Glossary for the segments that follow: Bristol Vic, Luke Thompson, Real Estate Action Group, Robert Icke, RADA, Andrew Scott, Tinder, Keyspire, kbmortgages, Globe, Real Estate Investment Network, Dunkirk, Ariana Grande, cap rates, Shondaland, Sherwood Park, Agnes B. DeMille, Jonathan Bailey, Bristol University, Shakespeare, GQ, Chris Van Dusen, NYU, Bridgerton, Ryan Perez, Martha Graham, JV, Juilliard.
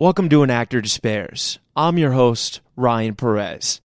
Welcome to An Actor Despairs. I'm your host, Ryan Perez.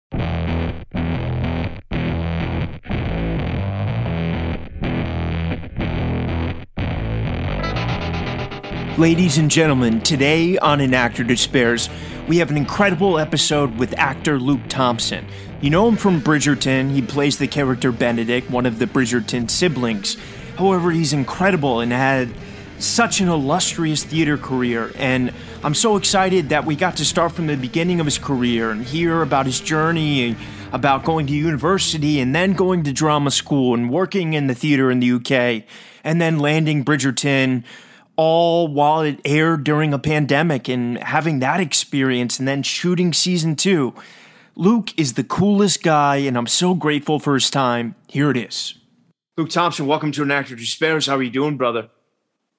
Ladies and gentlemen, today on An Actor Despairs, we have an incredible episode with actor Luke Thompson. You know him from Bridgerton. He plays the character Benedict, one of the Bridgerton siblings. However, he's incredible and had such an illustrious theater career, and I'm so excited that we got to start from the beginning of his career and hear about his journey, about going to university and then going to drama school and working in the theater in the UK, and then landing Bridgerton, all while it aired during a pandemic, and having that experience and then shooting season 2. Luke is the coolest guy, and I'm so grateful for his time. Here it is. Luke Thompson, welcome to An Actor Despairs. How are you doing, brother?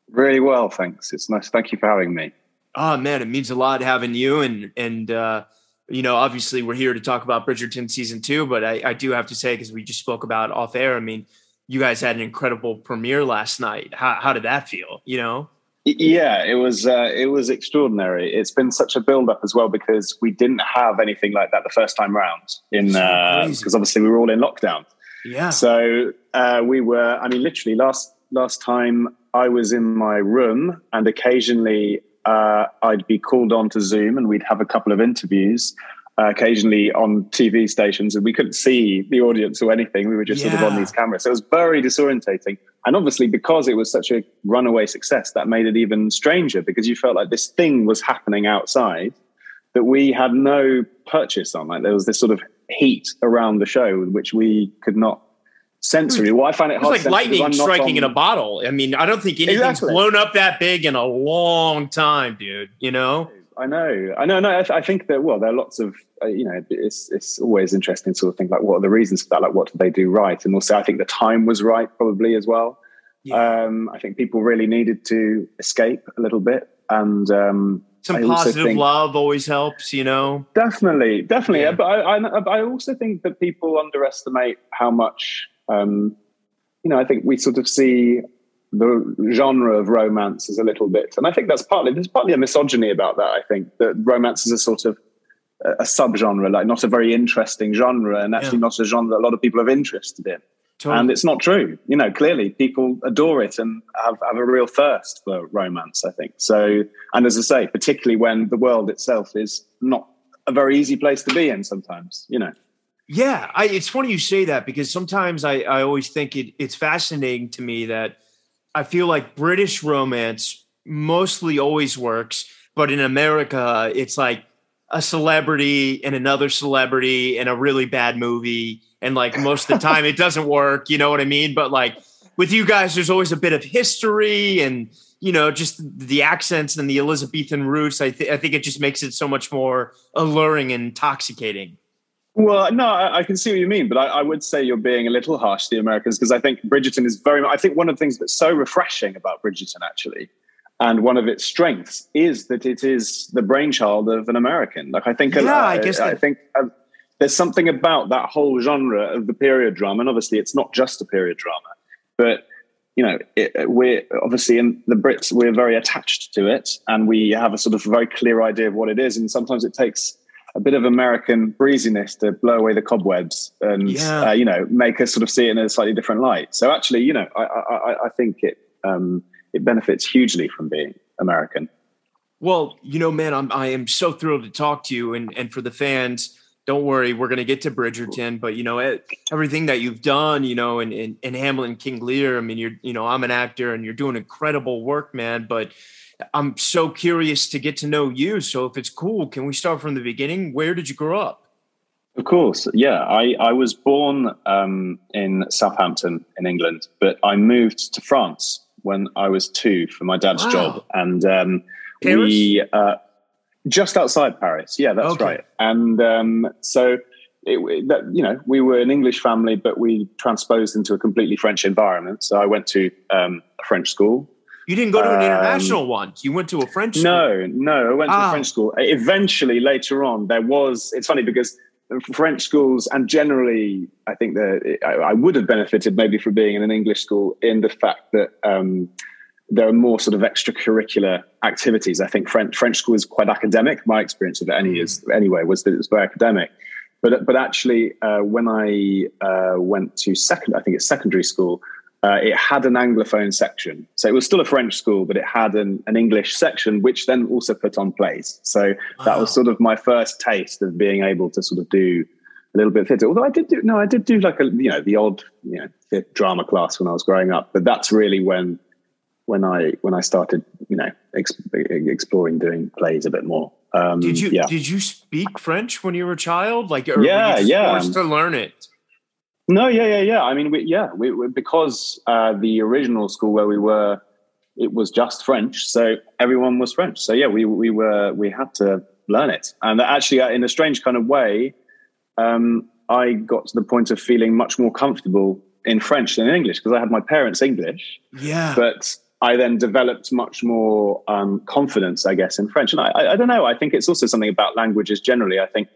Really well, thanks. It's nice. Thank you for having me. Oh, man, it means a lot having you. And you know, obviously we're here to talk about Bridgerton season 2, but I do have to say, because we just spoke about off air, I mean, you guys had an incredible premiere last night. How did that feel, you know? Yeah, it was extraordinary. It's been such a build-up as well, because we didn't have anything like that the first time round, because obviously we were all in lockdown. Yeah. So we were, I mean, literally last time I was in my room, and occasionally I'd be called on to Zoom and we'd have a couple of interviews, occasionally on TV stations, and we couldn't see the audience or anything. We were just sort of on these cameras. So it was very disorientating. And obviously, because it was such a runaway success, that made it even stranger, because you felt like this thing was happening outside that we had no purchase on. Like, there was this sort of heat around the show, which we could not sensory. Well, I find it hard. It's like lightning striking in a bottle. I mean, I don't think anything's blown up that big in a long time, dude. You know? I know. No, I think that, well, there are lots of, you know, it's always interesting sort of thing, like, what are the reasons for that? Like, what did they do right? And also, I think the time was right, probably, as well. Yeah. I think people really needed to escape a little bit. And some positive love always helps, you know? Definitely. Yeah. But I also think that people underestimate how much... you know, I think we sort of see the genre of romance as a little bit, and I think that's there's partly a misogyny about that. I think that romance is a sort of a subgenre, like not a very interesting genre, and actually not a genre that a lot of people have interested in. Totally. And it's not true. You know, clearly people adore it and have a real thirst for romance, I think. So, and as I say, particularly when the world itself is not a very easy place to be in sometimes, you know. Yeah, it's funny you say that, because sometimes I always think it's fascinating to me that I feel like British romance mostly always works, but in America, it's like a celebrity and another celebrity and a really bad movie. And like most of the time it doesn't work, you know what I mean? But like with you guys, there's always a bit of history and, you know, just the accents and the Elizabethan roots. I think it just makes it so much more alluring and intoxicating. Well, no, I can see what you mean, but I would say you're being a little harsh to the Americans, because I think Bridgerton is I think one of the things that's so refreshing about Bridgerton, actually, and one of its strengths, is that it is the brainchild of an American. Like, I think, I think there's something about that whole genre of the period drama, and obviously it's not just a period drama, but, you know, we're obviously, in the Brits, we're very attached to it, and we have a sort of very clear idea of what it is, and sometimes it takes a bit of American breeziness to blow away the cobwebs and, you know, make us sort of see it in a slightly different light. So actually, you know, I think it benefits hugely from being American. Well, you know, man, I am so thrilled to talk to you, and for the fans, don't worry, we're going to get to Bridgerton, but you know, everything that you've done, you know, in Hamlet and King Lear, I mean, you're, you know, I'm an actor and you're doing incredible work, man, but I'm so curious to get to know you. So if it's cool, can we start from the beginning? Where did you grow up? Of course. Yeah. I was born in Southampton in England, but I moved to France when I was 2 for my dad's job. And just outside Paris. Yeah, that's right. And so, you know, we were an English family, but we transposed into a completely French environment. So I went to a French school. You didn't go to an international one. You went to a French school. No, I went to a French school. Eventually, later on, there was... It's funny because French schools, and generally, I think that I would have benefited maybe from being in an English school, in the fact that there are more sort of extracurricular activities. I think French school is quite academic. My experience of it was that it was very academic. But actually, when I went to secondary school, it had an Anglophone section. So it was still a French school, but it had an English section, which then also put on plays. So that was sort of my first taste of being able to sort of do a little bit of theatre. Although I did do like the odd drama class when I was growing up. But that's really when I started, exploring doing plays a bit more. Did you speak French when you were a child? Were you forced to learn it? No, yeah. I mean, we because the original school where we were, it was just French, so everyone was French. So yeah, we had to learn it, and actually, in a strange kind of way, I got to the point of feeling much more comfortable in French than in English because I had my parents' English. Yeah, but I then developed much more confidence, I guess, in French. And I don't know. I think it's also something about languages generally. I think,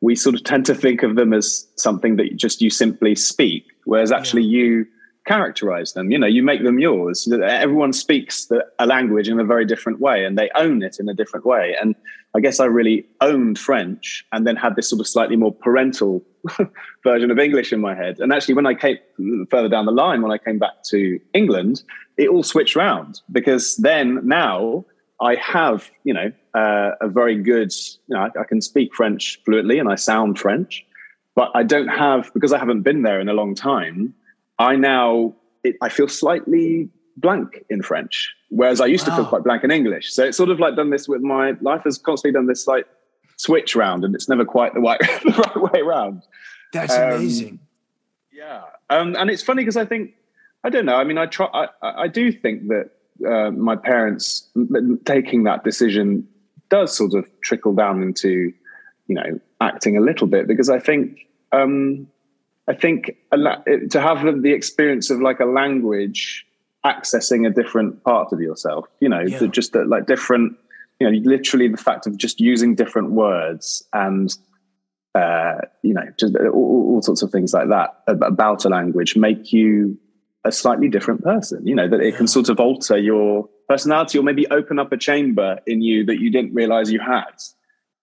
we sort of tend to think of them as something that you simply speak, whereas actually you characterize them. You make them yours. Everyone speaks a language in a very different way, and they own it in a different way. And I guess I really owned French, and then had this sort of slightly more parental version of English in my head. And actually, when I came further down the line, when I came back to England, it all switched round, because now I have, a very good, I can speak French fluently and I sound French, but I don't have, because I haven't been there in a long time, I feel slightly blank in French, whereas I used to feel quite blank in English. So it's sort of like done this with my life, has constantly done this like switch round, and it's never quite the right way around. That's amazing. Yeah. And it's funny because I think, I don't know. I mean, I do think that my parents taking that decision does sort of trickle down into, acting a little bit, because I think to have the experience of like a language accessing a different part of yourself, different, literally the fact of just using different words and, just all sorts of things like that about a language make you a slightly different person, that it can sort of alter your personality or maybe open up a chamber in you that you didn't realize you had.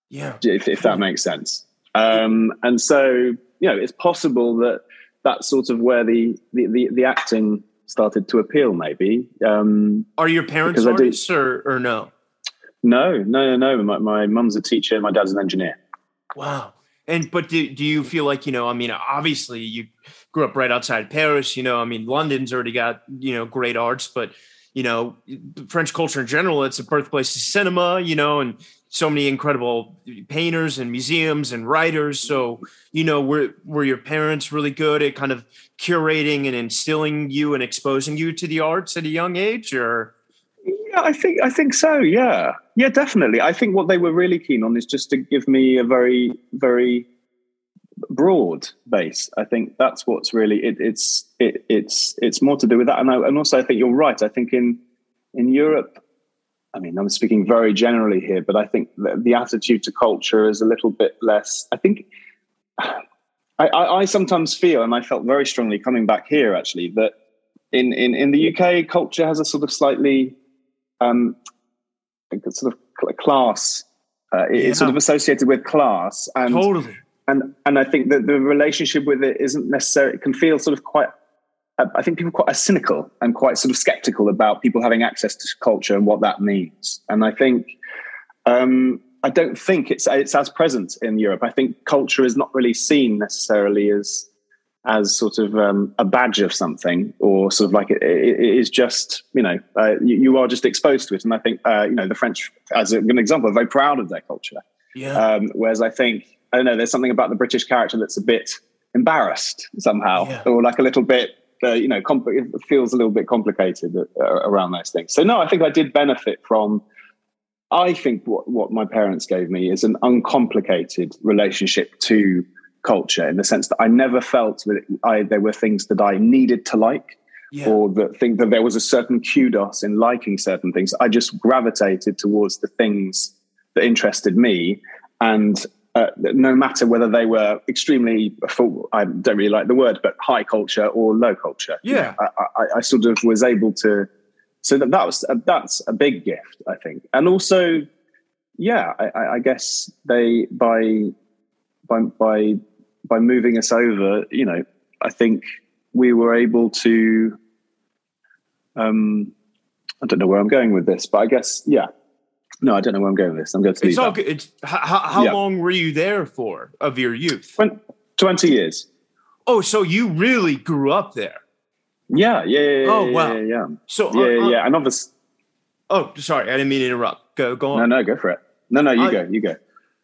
Yeah. If that makes sense. And so, it's possible that that's sort of where the acting started to appeal maybe. Are your parents artists or no? No. My mum's a teacher. My dad's an engineer. Wow. But do you feel like, obviously you grew up right outside Paris, London's already got, great arts, but, French culture in general, it's a birthplace of cinema, and so many incredible painters and museums and writers. So, were your parents really good at kind of curating and instilling you and exposing you to the arts at a young age, or? Yeah, I think so. Yeah. Yeah, definitely. I think what they were really keen on is just to give me a very, very broad base. I think that's what's really, it's more to do with that. And also I think you're right. I think in Europe, I mean, I'm speaking very generally here, but I think the attitude to culture is a little bit less. I think I sometimes feel, and I felt very strongly coming back here actually, that in the UK, culture has a sort of slightly, sort of class. It's sort of associated with class, and totally. And I think that the relationship with it isn't necessarily. It can feel sort of quite. I think people are cynical and quite sort of skeptical about people having access to culture and what that means. And I think I don't think it's as present in Europe. I think culture is not really seen necessarily as sort of a badge of something, or sort of like it is just, you are just exposed to it. And I think, the French, as an example, are very proud of their culture. Yeah. Whereas I think, I don't know, there's something about the British character that's a bit embarrassed somehow, or like a little bit, it feels a little bit complicated around those things. So no, I think I did benefit from, I think what my parents gave me is an uncomplicated relationship to culture, in the sense that I never felt that there were things that I needed to like, or that think that there was a certain kudos in liking certain things. I just gravitated towards the things that interested me, and no matter whether they were extremely, I don't really like the word, but high culture or low culture. Yeah, I sort of was able to So that's a big gift, I think. And also, yeah, I guess they by moving us over, you know, I think we were able to. I don't know where I'm going with this, but I guess yeah. No, I don't know where I'm going with this. I'm going to. It's all good. It's, how yeah. long were you there for of your youth? 20 years. Oh, so you really grew up there. Yeah. Oh, wow. Yeah. So yeah. And obviously. Oh, sorry. I didn't mean to interrupt. Go on. No, go for it. No, you go.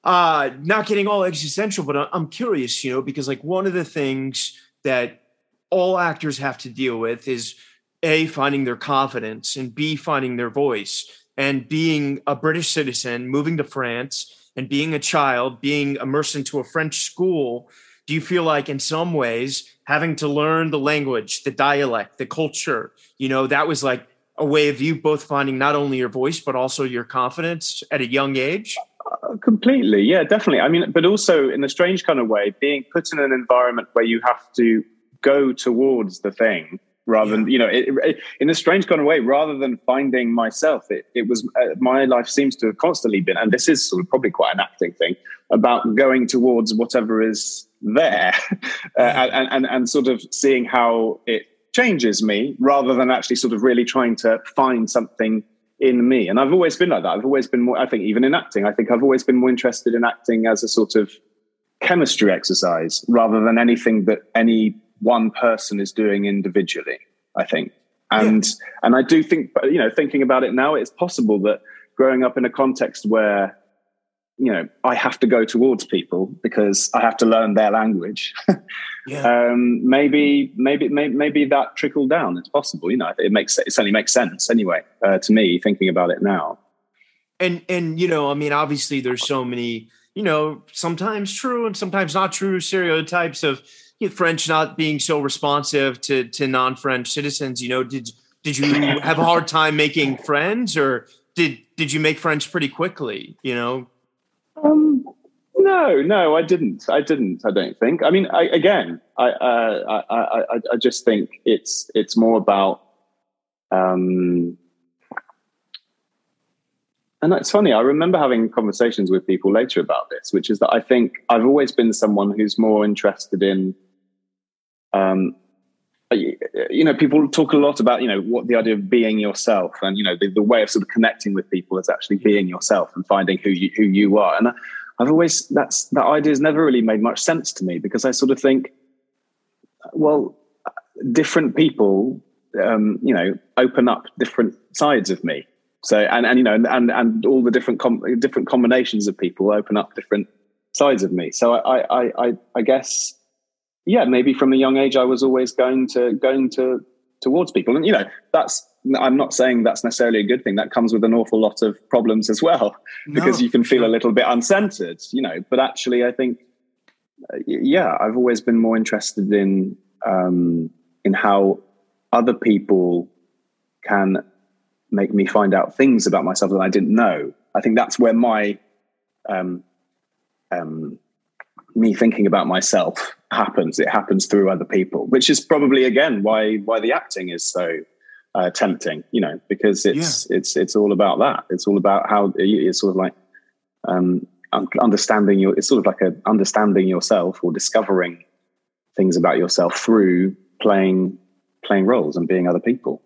Not getting all existential, but I'm curious, you know, because like one of the things that all actors have to deal with is A, finding their confidence, and B, finding their voice, and being a British citizen, moving to France and being a child, being immersed into a French school. Do you feel like in some ways having to learn the language, the dialect, the culture, you know, that was like a way of you both finding not only your voice, but also your confidence at a young age? Completely. Yeah, definitely. I mean, but also in a strange kind of way, being put in an environment where you have to go towards the thing rather than, you know, in a strange kind of way, rather than finding myself, it was my life seems to have constantly been, and this is sort of probably quite an acting thing, about going towards whatever is there and sort of seeing how it changes me rather than actually sort of really trying to find something in me. And I've always been like that. I've always been more, I think, even in acting, I think I've always been more interested in acting as a sort of chemistry exercise rather than anything that any one person is doing individually, I think. And I do think, you know, thinking about it now, it's possible that growing up in a context where, you know, I have to go towards people because I have to learn their language. Maybe that trickled down. It's possible, you know. It certainly makes sense anyway to me thinking about it now. And you know, I mean, obviously, there's so many, you know, sometimes true and sometimes not true stereotypes of, you know, French not being so responsive to non-French citizens. You know, did you have a hard time making friends, or did you make friends pretty quickly? You know. No, I didn't. I don't think. I mean, I just think it's more about. And it's funny. I remember having conversations with people later about this, which is that I think I've always been someone who's more interested in. You know, people talk a lot about, you know, what the idea of being yourself, and, you know, the way of sort of connecting with people is actually being yourself and finding who you are. And I've always, that idea's never really made much sense to me, because I sort of think, well, different people, you know, open up different sides of me. So, and you know, and all the different combinations of people open up different sides of me. So I guess, yeah, maybe from a young age, I was always going towards people. And, you know, I'm not saying that's necessarily a good thing. That comes with an awful lot of problems as well, because you can feel a little bit uncentered, you know. But actually, I think, yeah, I've always been more interested in how other people can make me find out things about myself that I didn't know. I think that's where my, me thinking about myself happens. It happens through other people, which is probably again why the acting is so tempting, you know, because it's all about that. It's all about how it's sort of like understanding yourself, or discovering things about yourself through playing roles and being other people.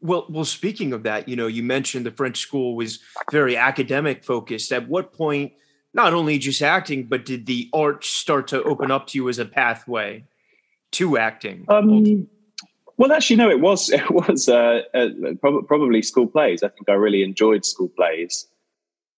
Well, speaking of that, you know, you mentioned the French school was very academic focused. At what point, not only just acting, but did the arts start to open up to you as a pathway to acting? Well, actually, no, it was probably school plays. I think I really enjoyed school plays.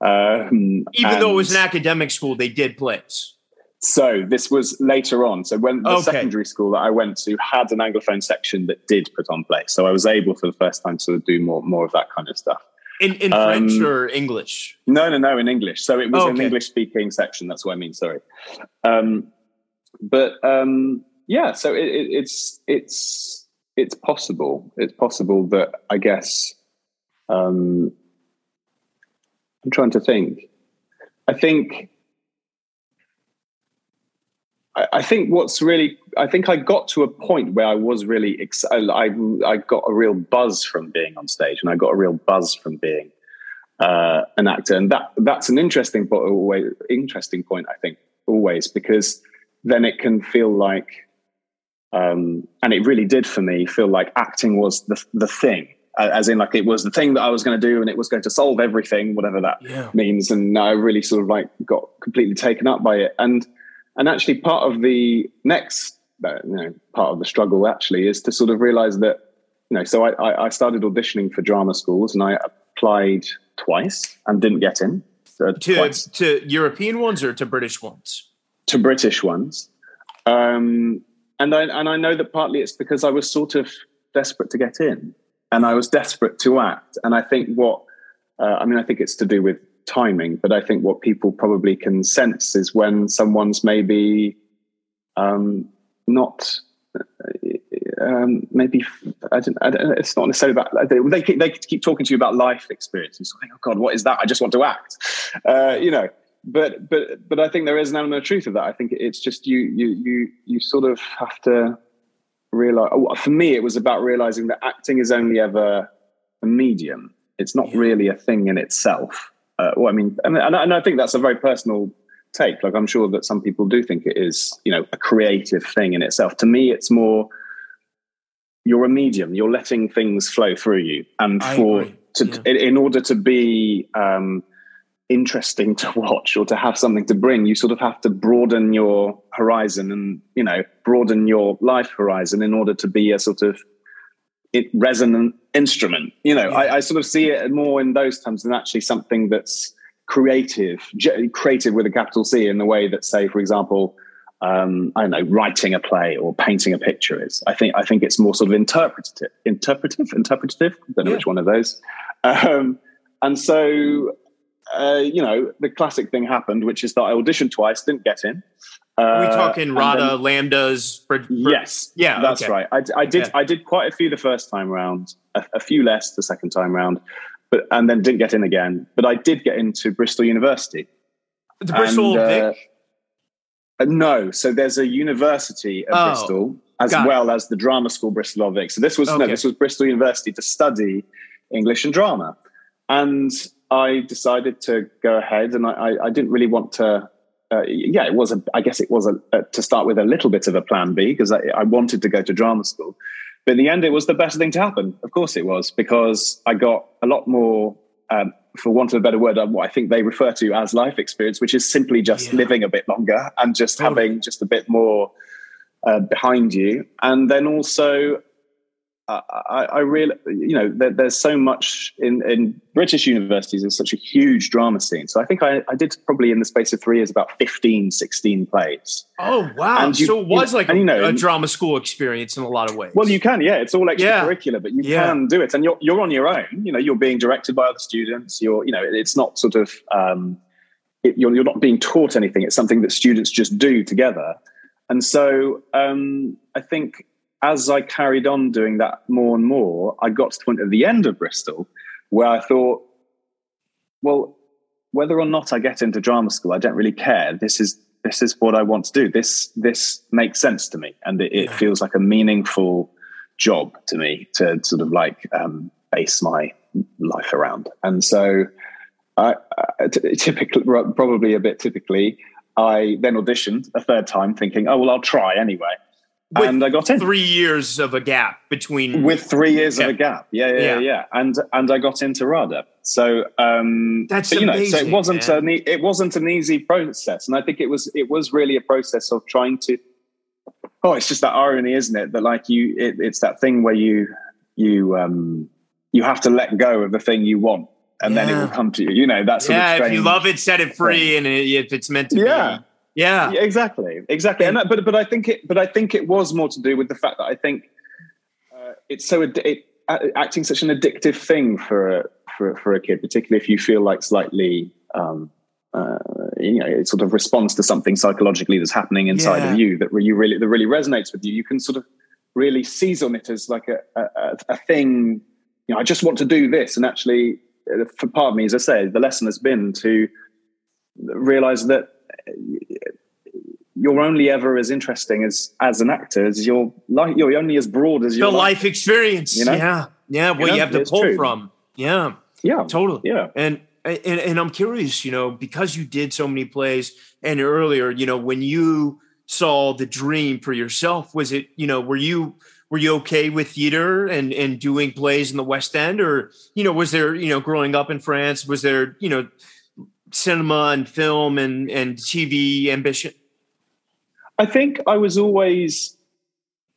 Even though it was an academic school, they did plays. So this was later on. So when the secondary school that I went to had an Anglophone section that did put on plays. So I was able for the first time to sort of do more of that kind of stuff. In French or English? No, in English. So it was an English-speaking section. That's what I mean. Sorry, yeah. So it's possible. It's possible that, I guess. I'm trying to think. I think I think I got to a point where I was really excited. I got a real buzz from being on stage, and I got a real buzz from being an actor. And that's an interesting point, I think, always, because then it can feel like, and it really did for me feel like acting was the thing, as in like it was the thing that I was going to do, and it was going to solve everything, whatever that means. And I really sort of like got completely taken up by it. And actually part of the next, part of the struggle actually is to sort of realize that, so I started auditioning for drama schools, and I applied twice and didn't get in. So to European ones or to British ones? To British ones. And I know that partly it's because I was sort of desperate to get in, and I was desperate to act. And I think I think it's to do with timing, but I think what people probably can sense is when someone's maybe not maybe I don't, it's not necessarily about they keep talking to you about life experience, and you think, oh god, what is that? I just want to act, but I think there is an element of truth of that. I think it's just you sort of have to realize, for me it was about realizing that acting is only ever a medium. It's not really a thing in itself. I think that's a very personal take. Like, I'm sure that some people do think it is, a creative thing in itself. To me, it's more, you're a medium. You're letting things flow through you, and in order to be interesting to watch or to have something to bring, you sort of have to broaden your horizon and broaden your life horizon in order to be a sort of resonant instrument. I sort of see it more in those terms than actually something that's creative with a capital C, in the way that, say, for example, I don't know, writing a play or painting a picture is. I think it's more sort of interpretative. I don't know which one of those. And so, the classic thing happened, which is that I auditioned twice, didn't get in. Are we talking RADA, Lambdas? Yes. Yeah, that's okay. Right. I did quite a few the first time round, a few less the second time round, and then didn't get in again. But I did get into Bristol University. The Bristol Vic? No. So there's a university at Bristol, as well as the drama school Bristol Vic. So this was this was Bristol University to study English and drama. And I decided to go ahead, and I didn't really want to... I guess it was to start with a little bit of a plan B, because I wanted to go to drama school. But in the end, it was the best thing to happen. Of course it was, because I got a lot more, for want of a better word, what I think they refer to as life experience, which is simply just living a bit longer and just having just a bit more behind you. And then also, I really, there's so much in British universities. There's such a huge drama scene. So I think I did probably in the space of 3 years about 15, 16 plays. Oh, wow. And so it was a drama school experience in a lot of ways. Well, you can, it's all extracurricular, but you can do it. And you're on your own, you're being directed by other students. It's not sort of, you're not being taught anything. It's something that students just do together. And so I think, as I carried on doing that more and more, I got to the point at the end of Bristol where I thought, well, whether or not I get into drama school, I don't really care. This is what I want to do. This makes sense to me. And it feels like a meaningful job to me to sort of like base my life around. And so probably a bit typically, I then auditioned a third time thinking, oh, well, I'll try anyway. And I got in. 3 years of a gap between... With 3 years of a gap. Yeah. And I got into RADA. So that's amazing. So it wasn't an easy process. And I think it was really a process of trying to... Oh, it's just that irony, isn't it? That like it's that thing where you have to let go of the thing you want, and then it will come to you. That sort of strange... if you love it, set it free, and if it's meant to be. Yeah, exactly. And I think it was more to do with the fact that I think acting's such an addictive thing for a kid, particularly if you feel like slightly, it sort of responds to something psychologically that's happening inside of you that really resonates with you. You can sort of really seize on it as like a thing. I just want to do this, and actually, for part of me, as I say, the lesson has been to realize that you're only ever as interesting as an actor as your life. You're only as broad as your life experience. You know? Yeah. Yeah. What you have to pull from. Yeah. Yeah. Totally. Yeah. And I'm curious, you know, because you did so many plays and earlier, you know, when you saw the dream for yourself, was it, you know, were you okay with theater and doing plays in the West End, or, you know, was there, you know, growing up in France, was there, you know, cinema and film and TV ambition? I think I was always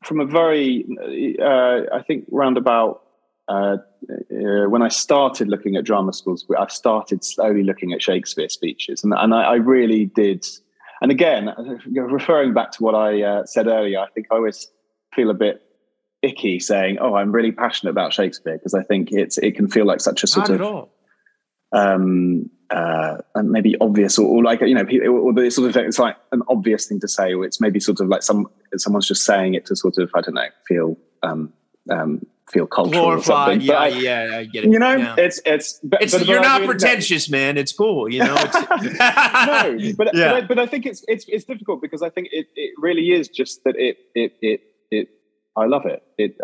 from a very, I think roundabout, when I started looking at drama schools, I started slowly looking at Shakespeare speeches, and I really did. And again, referring back to what I said earlier, I think I always feel a bit icky saying, "Oh, I'm really passionate about Shakespeare," because I think it can feel like such a sort of maybe obvious or like, you know, or sort of, it's like an obvious thing to say, or it's maybe sort of like someone's just saying it to sort of, I don't know, feel cultural glorified, or something. Yeah, I get it. You know, yeah. But you're not pretentious, man. It's cool, you know. But I think it's difficult because I think it really is just that it I love it. It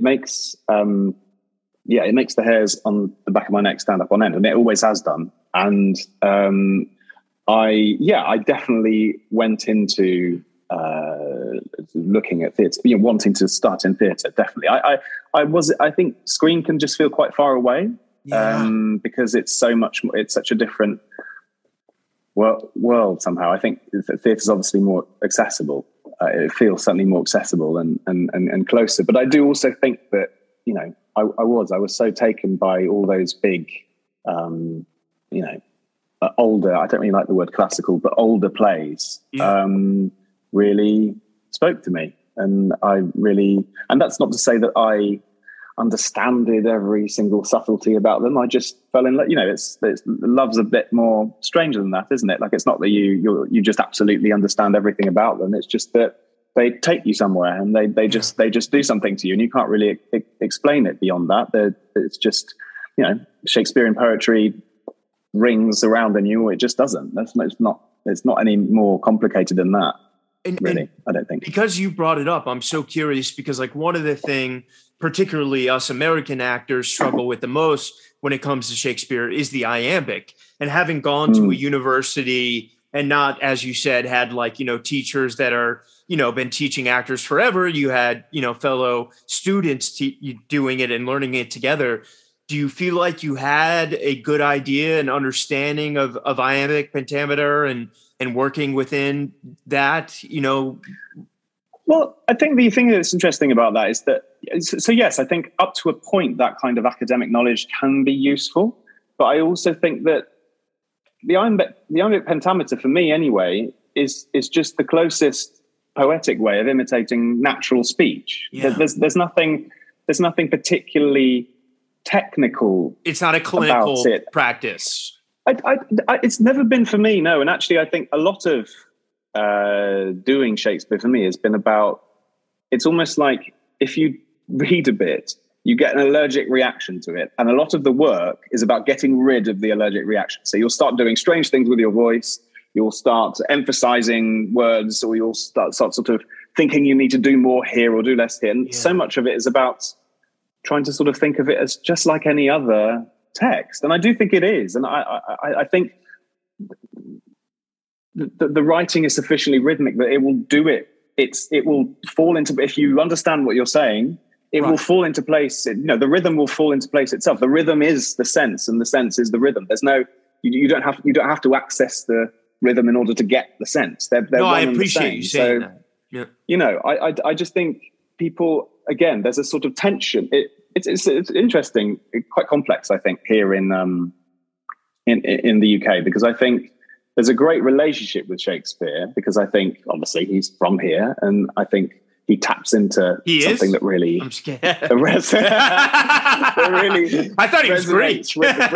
makes the hairs on the back of my neck stand up on end, and it always has done. And I definitely went into looking at theatre, you know, wanting to start in theatre, definitely. I think screen can just feel quite far away, because it's so much more, it's such a different world somehow. I think theatre's obviously more accessible. It feels certainly more accessible and closer. But I do also think that, you know, I was so taken by all those big, you know, older, I don't really like the word classical, but older plays, really spoke to me. And and that's not to say that I understood every single subtlety about them. I just fell in love. You know, it's love's a bit more stranger than that, isn't it? Like, it's not that you just absolutely understand everything about them. It's just that they take you somewhere and they just do something to you, and you can't really explain it beyond that. It's just, you know, Shakespearean poetry rings around in you, or it just doesn't. It's not any more complicated than that. And I don't think. Because you brought it up, I'm so curious, because like one of the things particularly us American actors struggle with the most when it comes to Shakespeare is the iambic. And having gone to a university and not, as you said, had like, you know, teachers that are, you know, been teaching actors forever, you had, you know, fellow students doing it and learning it together. Do you feel like you had a good idea and understanding of iambic pentameter and working within that, you know? Well, I think the thing that's interesting about that is that, so yes, I think up to a point that kind of academic knowledge can be useful, but I also think that the iambic pentameter, for me anyway, is just the closest poetic way of imitating natural speech. Yeah. There's nothing particularly technical. It's not a clinical practice. It's never been for me, no. And actually, I think a lot of doing Shakespeare for me has been about, it's almost like if you read a bit, you get an allergic reaction to it. And a lot of the work is about getting rid of the allergic reaction. So you'll start doing strange things with your voice. You'll start emphasizing words, or you'll start sort of thinking you need to do more here or do less here. And so much of it is about trying to sort of think of it as just like any other text. And I do think it is. And I think the writing is sufficiently rhythmic that it will do it. It will fall into, if you understand what you're saying, it will fall into place. You know, the rhythm will fall into place itself. The rhythm is the sense, and the sense is the rhythm. There's no, you don't have to access the rhythm in order to get the sense. They're no, I appreciate you saying that. Yeah. You know, I just think people, again, there's a sort of tension. It's interesting, quite complex, I think, here in the UK, because I think there's a great relationship with Shakespeare, because I think obviously he's from here, and I think he taps into something that really. I'm scared. Really, I thought he was great. With the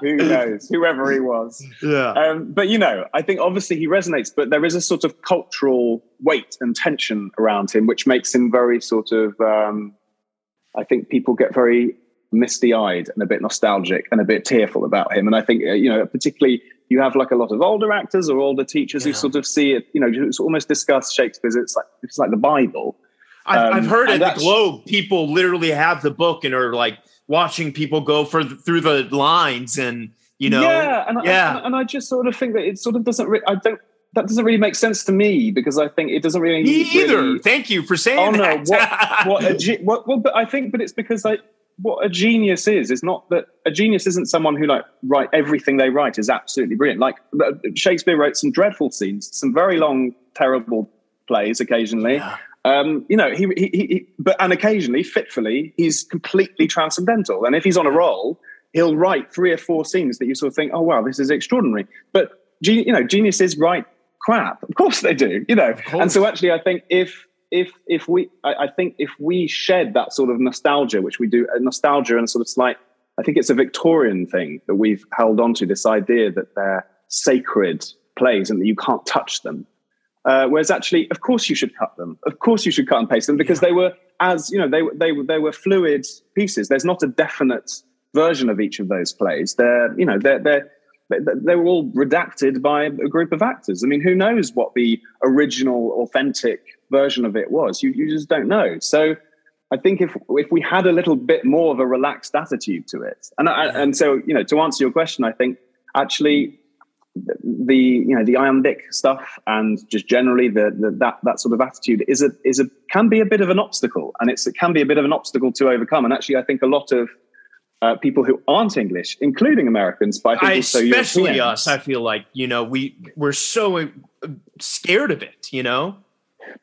British. Who knows? Whoever he was. Yeah. But you know, I think obviously he resonates, but there is a sort of cultural weight and tension around him, which makes him very sort of. I think people get very misty-eyed and a bit nostalgic and a bit tearful about him, and I think, you know, particularly You have like a lot of older actors or older teachers who sort of see it, you know, just almost discuss Shakespeare's. It's like the Bible. I've heard at the Globe, people literally have the book and are like watching people go through the lines and, you know. Yeah. And I just sort of think that it sort of doesn't, that doesn't really make sense to me, because I think it doesn't really. Me either. Really, thank you for saying that. But it's because what a genius is not that a genius isn't someone who write everything they write is absolutely brilliant. Like Shakespeare wrote some dreadful scenes, some very long, terrible plays occasionally. Yeah. You know, he occasionally, fitfully, he's completely transcendental. And if he's on a roll, he'll write three or four scenes that you sort of think, oh wow, this is extraordinary. But you know, geniuses write crap. Of course they do, you know. And so actually, I think if we shed that sort of nostalgia, which we do, nostalgia and sort of slight, I think it's a Victorian thing that we've held on to, this idea that they're sacred plays and that you can't touch them. Whereas actually, of course you should cut them. Of course you should cut and paste them, because they were, as you know, they were fluid pieces. There's not a definite version of each of those plays. They were all redacted by a group of actors. I mean, who knows what the original, authentic version of it was? You just don't know. So I think if we had a little bit more of a relaxed attitude to it, and so, you know, to answer your question, I think actually the iambic stuff and just generally that sort of attitude can be a bit of an obstacle, and it can be a bit of an obstacle to overcome. And actually, I think a lot of people who aren't English, including Americans, but I think also especially Europeans. Us, I feel like, you know, we're so scared of it, you know.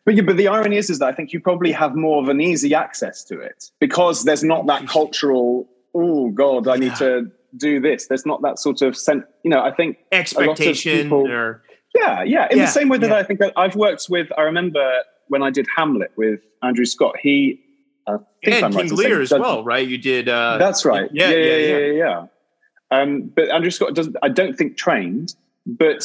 But the irony is that I think you probably have more of an easy access to it, because there's not that cultural, oh God, I need to do this. There's not that sort of you know, I think expectation. A lot of people, in the same way that I think that I've worked with. I remember when I did Hamlet with Andrew Scott, he. And King Lear as well, right? You did. That's right. Yeah. But Andrew Scott I don't think trained, but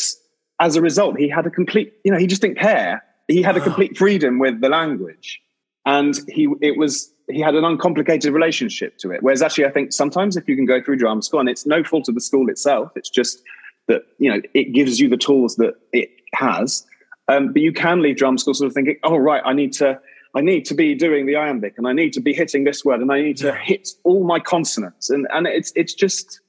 as a result, he had a complete, you know, he just didn't care. He had a complete freedom with the language, and he had an uncomplicated relationship to it. Whereas actually, I think sometimes if you can go through drama school, and it's no fault of the school itself, it's just that, you know, it gives you the tools that it has. But you can leave drama school sort of thinking, oh right, I need to be doing the iambic, and I need to be hitting this word, and I need to hit all my consonants. And it's just,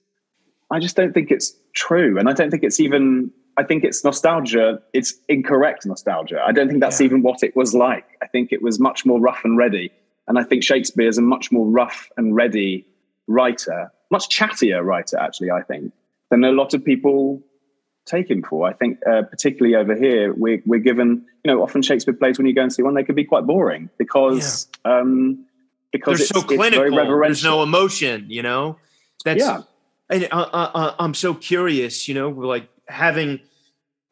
I just don't think it's true. And I don't think it's even, I think it's nostalgia. It's incorrect nostalgia. I don't think that's even what it was like. I think it was much more rough and ready. And I think Shakespeare is a much more rough and ready writer, much chattier writer, actually, I think, than a lot of people take him for. I think particularly over here, we're given, you know, often Shakespeare plays, when you go and see one, they could be quite boring because they're so clinical. It's very reverential. There's no emotion, you know. That's And I'm so curious, you know, like having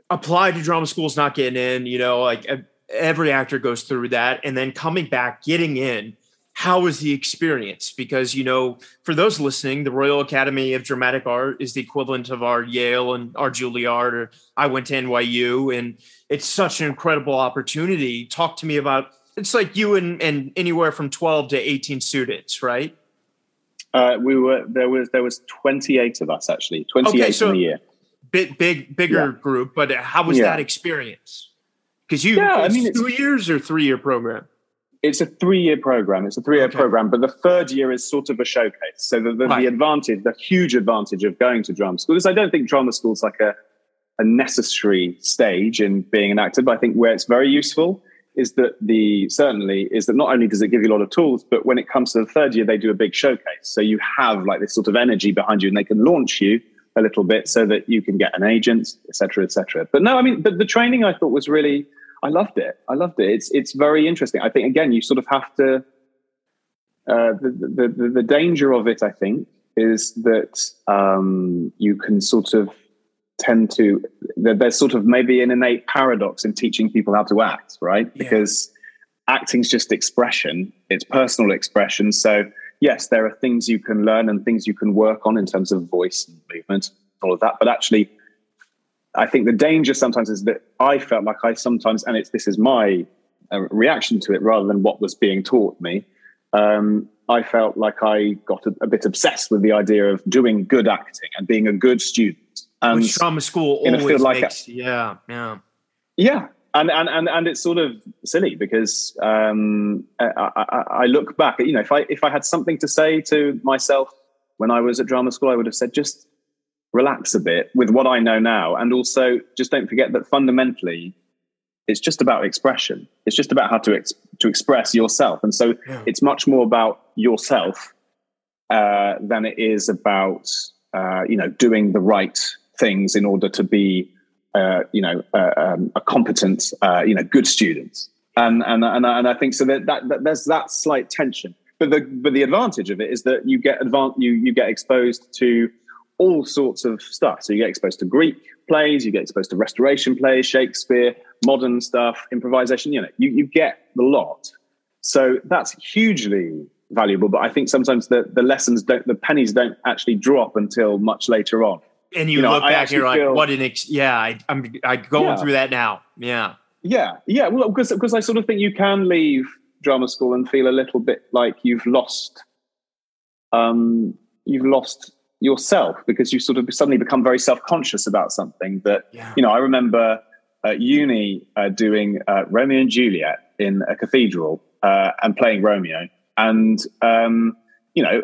applied to drama schools, not getting in, you know, like every actor goes through that, and then coming back, getting in. How was the experience? Because, you know, for those listening, the Royal Academy of Dramatic Art is the equivalent of our Yale and our Juilliard, or I went to NYU, and it's such an incredible opportunity. Talk to me about, it's like you and anywhere from 12 to 18 students, right? There was 28 of us, actually, 28 in a year. Bigger group, but how was that experience? Because it's 2 years or 3-year program? It's a 3-year program. But the third year is sort of a showcase. So the advantage, the huge advantage of going to drama school is I don't think drama school is like a necessary stage in being an actor, but I think where it's very useful is that not only does it give you a lot of tools, but when it comes to the third year, they do a big showcase. So you have like this sort of energy behind you, and they can launch you a little bit so that you can get an agent, et cetera, et cetera. But no, I mean, the training I thought was really, I loved it. It's very interesting. I think, again, you sort of have to, the danger of it, I think, is that you can sort of tend to, there's sort of maybe an innate paradox in teaching people how to act, right? Yeah. Because acting's just expression. It's personal expression. So yes, there are things you can learn and things you can work on in terms of voice and movement, all of that. But actually, I think the danger sometimes is that I felt like I sometimes, and this is my reaction to it rather than what was being taught me. I felt like I got a bit obsessed with the idea of doing good acting and being a good student. And which drama school always like makes, yeah. And it's sort of silly because I look back, you know, if I had something to say to myself when I was at drama school, I would have said, just relax a bit with what I know now. And also just don't forget that fundamentally, it's just about expression. It's just about how to express yourself. And so it's much more about yourself than it is about, you know, doing the right things in order to be, you know, a competent, you know, good student. And I think so that there's that slight tension. But the advantage of it is that you get you get exposed to all sorts of stuff. So you get exposed to Greek plays, you get exposed to Restoration plays, Shakespeare, modern stuff, improvisation. You know, you get the lot. So that's hugely valuable. But I think sometimes the lessons the pennies don't actually drop until much later on. And you look back and you're like, what an I'm going through that now. Yeah. Well, because I sort of think you can leave drama school and feel a little bit like you've lost yourself, because you sort of suddenly become very self-conscious about something that, you know, I remember at uni doing Romeo and Juliet in a cathedral and playing Romeo. And, you know,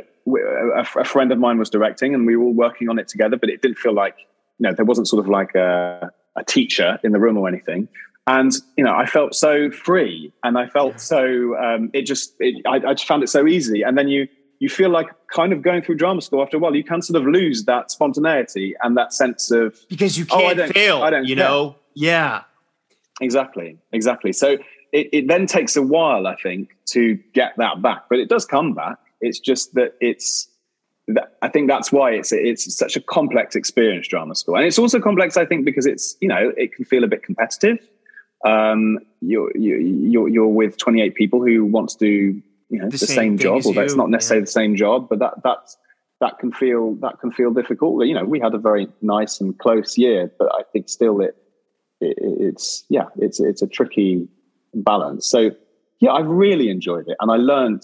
a friend of mine was directing and we were all working on it together, but it didn't feel like, you know, there wasn't sort of like a teacher in the room or anything. And, you know, I felt so free and I felt so, I just found it so easy. And then you feel like kind of going through drama school after a while, you can sort of lose that spontaneity and that sense of, because you can't fail, you know? Yeah, exactly. So it then takes a while, I think, to get that back, but it does come back. It's just that I think that's why it's such a complex experience, drama school. And it's also complex, I think, because it's, you know, it can feel a bit competitive. You're with 28 people who want to do, you know, the same job, although it's not necessarily the same job, but that can feel difficult. You know, we had a very nice and close year, but I think still it's a tricky balance. So yeah, I've really enjoyed it and I learned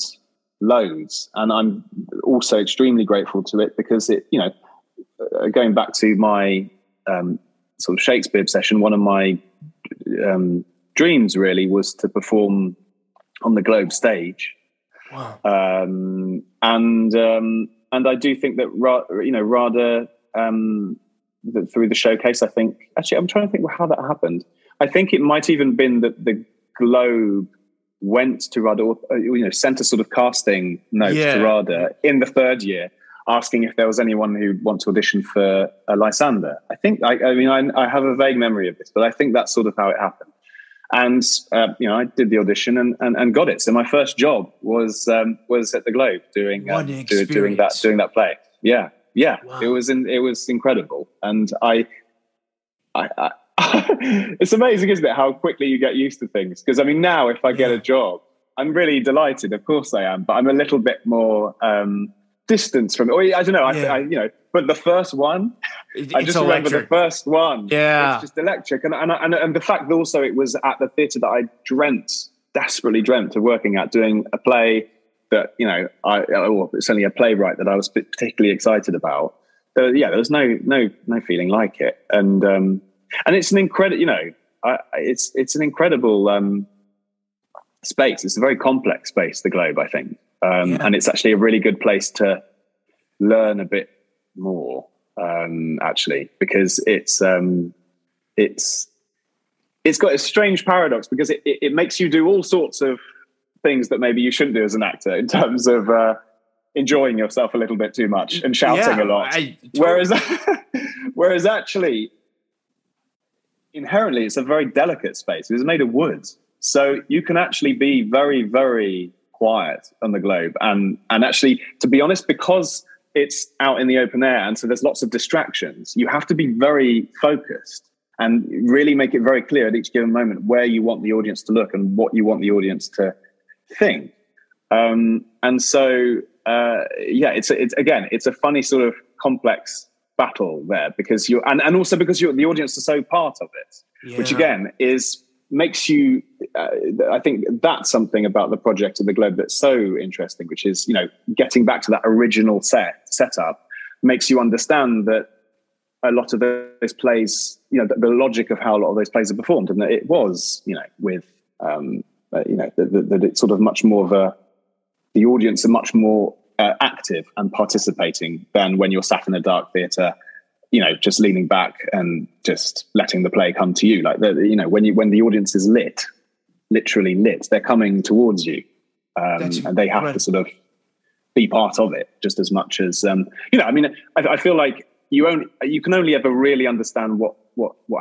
loads, and I'm also extremely grateful to it because it, you know, going back to my sort of Shakespeare obsession, one of my dreams really was to perform on the Globe stage. Wow. And I do think that RADA through the showcase, I think actually I'm trying to think how that happened. I think it might even been that the Globe went to RADA, you know, sent a sort of casting note to RADA in the third year, asking if there was anyone who'd want to audition for Lysander. I think, I have a vague memory of this, but I think that's sort of how it happened. And, you know, I did the audition and got it. So my first job was at the Globe doing that play. Yeah. Wow. It was incredible. And I it's amazing, isn't it, how quickly you get used to things? Because I mean, now if I get a job, I'm really delighted. Of course I am, but I'm a little bit more distance from it. Or I don't know. I you know, but the first one, I just remember the first one. Yeah, it's just electric, and the fact that also it was at the theatre that I desperately dreamt of working at, doing a play that, you know, it's only a playwright that I was particularly excited about. There was no feeling like it, and it's an incredible, you know, it's an incredible space. It's a very complex space, the Globe, I think. And it's actually a really good place to learn a bit more, actually, because it's got a strange paradox, because it makes you do all sorts of things that maybe you shouldn't do as an actor, in terms of enjoying yourself a little bit too much and shouting a lot. Whereas actually, inherently, it's a very delicate space. It's made of wood. So you can actually be very, very quiet on the Globe. And actually, to be honest, because it's out in the open air and so there's lots of distractions, you have to be very focused and really make it very clear at each given moment where you want the audience to look and what you want the audience to think. It's a funny sort of complex battle there, because the audience are so part of it, which again makes you, I think that's something about the project of the Globe that's so interesting, which is, you know, getting back to that original setup makes you understand that a lot of those plays, you know, the logic of how a lot of those plays are performed, and that it was, you know, with, you know, that it's sort of much more of a, the audience are much more active and participating than when you're sat in a dark theatre, you know, just leaning back and just letting the play come to you. Like, you know, when the audience is lit, literally lit, they're coming towards you, and they have to sort of be part of it just as much as, you know, I mean, I feel like you can only ever really understand what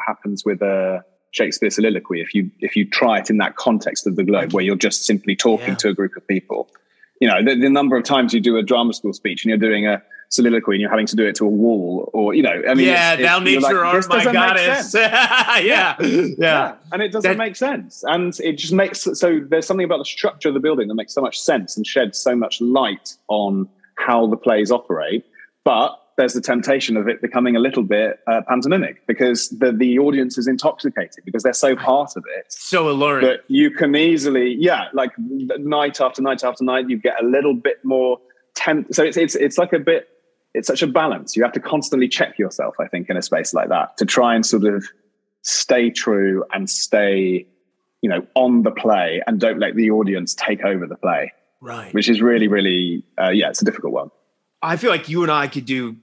happens with a Shakespeare soliloquy if you try it in that context of the Globe, where you're just simply talking to a group of people. You know, the number of times you do a drama school speech and you're doing a soliloquy and you're having to do it to a wall, or, you know, I mean, thou nature art, my goddess. Yeah. And it doesn't make sense. And it just makes, so there's something about the structure of the building that makes so much sense and sheds so much light on how the plays operate. But there's the temptation of it becoming a little bit pantomimic, because the audience is intoxicated because they're so part of it. So alluring. But you can easily, like night after night after night, you get a little bit more temp. So it's like a bit, it's such a balance. You have to constantly check yourself, I think, in a space like that, to try and sort of stay true and stay, you know, on the play, and don't let the audience take over the play. Right. Which is really, really, it's a difficult one. I feel like you and I could do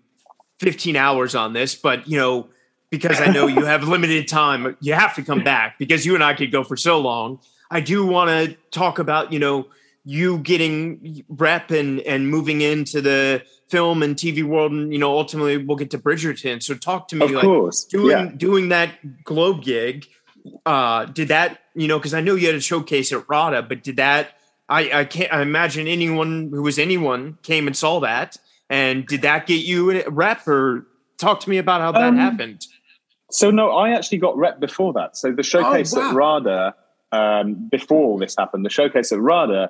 15 hours on this, but, you know, because I know you have limited time, you have to come back, because you and I could go for so long. I do want to talk about, you know, you getting rep and moving into the film and TV world. And, you know, ultimately we'll get to Bridgerton. So talk to me, of course. Doing that Globe gig, did that, you know, cause I know you had a showcase at RADA, but did that, I can't imagine anyone who was anyone came and saw that. And did that get you a rep, or talk to me about how that happened? So no, I actually got rep before that. So the showcase at RADA, before this happened, the showcase at RADA,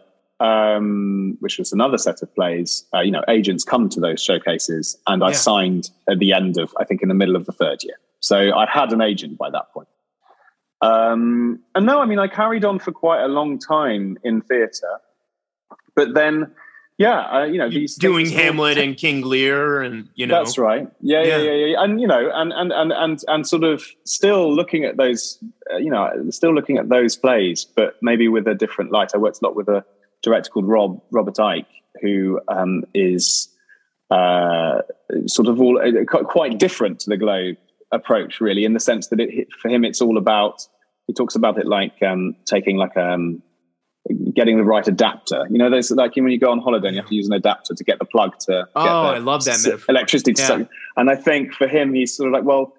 which was another set of plays, you know, agents come to those showcases, and I signed at the end of, I think in the middle of the third year. So I had an agent by that point. And no, I mean, I carried on for quite a long time in theatre, but then, you know, these doing Hamlet and King Lear, and you know, that's right. Yeah. And you know, and sort of still looking at those, you know, still looking at those plays, but maybe with a different light. I worked a lot with a director called Robert Icke, who is sort of all quite different to the Globe approach, really, in the sense that for him it's all about. He talks about it like taking like getting the right adapter. You know, there's like when you go on holiday and you have to use an adapter to get the plug to I love that metaphor. Electricity to suck. And I think for him, he's sort of like, well,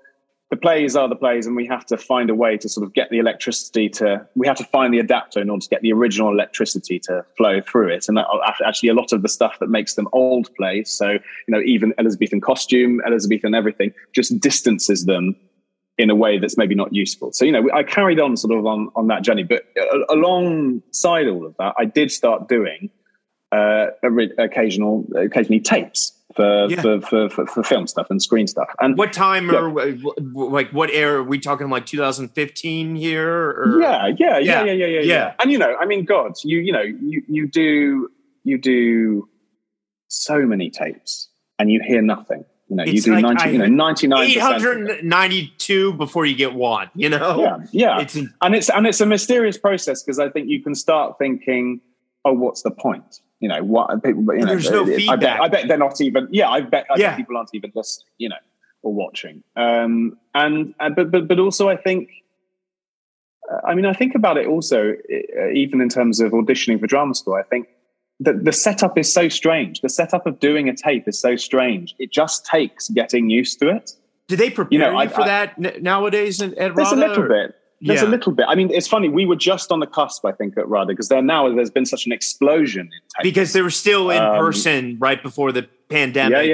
the plays are the plays, and we have to find a way to sort of get the electricity to, we have to find the adapter in order to get the original electricity to flow through it. And that, actually a lot of the stuff that makes them old plays, so, you know, even Elizabethan costume, Elizabethan everything, just distances them in a way that's maybe not useful. So, you know, I carried on sort of on that journey, but alongside all of that, I did start doing occasionally tapes for film stuff and screen stuff. And what time or like what era are we talking? Like 2015 here? Or? Yeah. And you know, I mean, God, you do so many tapes and you hear nothing. You know, it's you do like 99%. 892 before you get one, you know? Yeah. It's a mysterious process, because I think you can start thinking, oh, what's the point? You know, what people, you know, there's no feedback. I bet they're not even, I bet people aren't even listening, you know, or watching. But also I think, I mean, I think about it also, even in terms of auditioning for drama school, I think, the setup is so strange. The setup of doing a tape is so strange. It just takes getting used to it. Do they prepare that nowadays at RADA? There's a little bit. I mean, it's funny. We were just on the cusp, I think, at RADA, because there's been such an explosion in tape. Because they were still in person right before the pandemic.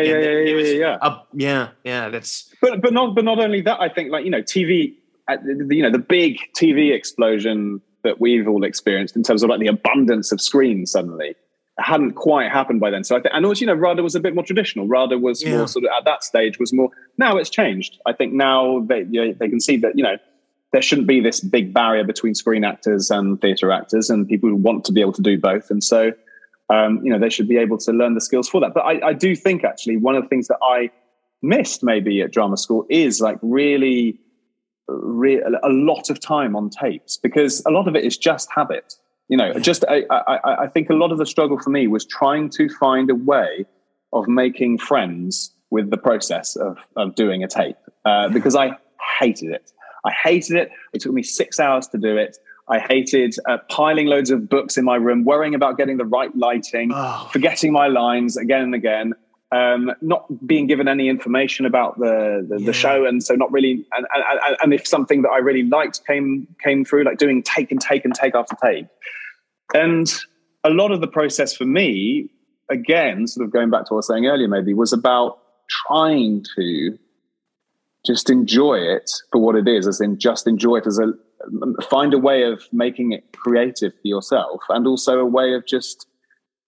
That's. But not only that. I think, like, you know, TV. You know, the big TV explosion that we've all experienced in terms of like the abundance of screens suddenly hadn't quite happened by then. So I think, and also, you know, RADA was a bit more traditional. RADA was more sort of at that stage was more, now it's changed. I think now they can see that, you know, there shouldn't be this big barrier between screen actors and theatre actors, and people want to be able to do both. And so, you know, they should be able to learn the skills for that. But I do think actually one of the things that I missed maybe at drama school is like really a lot of time on tapes, because a lot of it is just habit. You know, just I think a lot of the struggle for me was trying to find a way of making friends with the process of doing a tape, because I hated it. It took me 6 hours to do it. I hated piling loads of books in my room, worrying about getting the right lighting, forgetting my lines again and again, not being given any information about the show. And so not really, and if something that I really liked came through, like doing take after take. And a lot of the process for me, again, sort of going back to what I was saying earlier, maybe, was about trying to just enjoy it for what it is, as in just enjoy it as a, find a way of making it creative for yourself, and also a way of just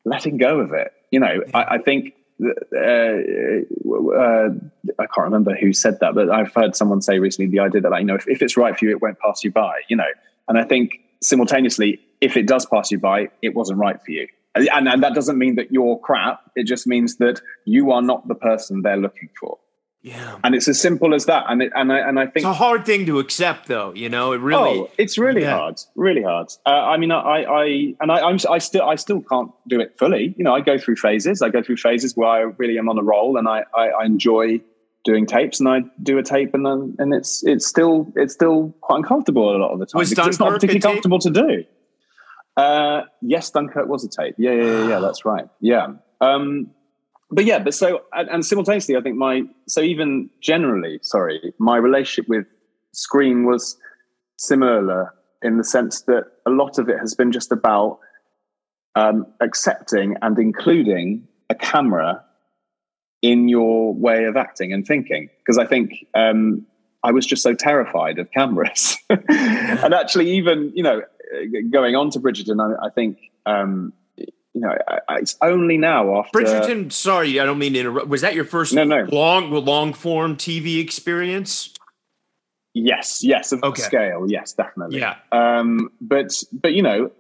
letting go of it. You know, I think I can't remember who said that, but I've heard someone say recently the idea that, like, you know, if it's right for you, it won't pass you by, you know. And I think simultaneously, if it does pass you by, it wasn't right for you. And that doesn't mean that you're crap. It just means that you are not the person they're looking for. Yeah, and it's as simple as that. And I think it's a hard thing to accept, though. You know, it really. Oh, it's really hard, really hard. I mean, I still can't do it fully. You know, I go through phases. I go through phases where I really am on a roll, and I enjoy doing tapes, and I do a tape, and then and it's still quite uncomfortable a lot of the time. Was Dunkirk, it's not particularly comfortable to do. Yes, Dunkirk was a tape. Yeah. That's right. Yeah. But simultaneously, I think my relationship with screen was similar in the sense that a lot of it has been just about accepting and including a camera in your way of acting and thinking. Because I think I was just so terrified of cameras. And actually, even, you know, going on to Bridgerton, I think... you know, it's only now after... Bridgerton, sorry, I don't mean to interrupt. Was that your first long-form TV experience? Yes, of scale. Yes, definitely. Yeah. But you know,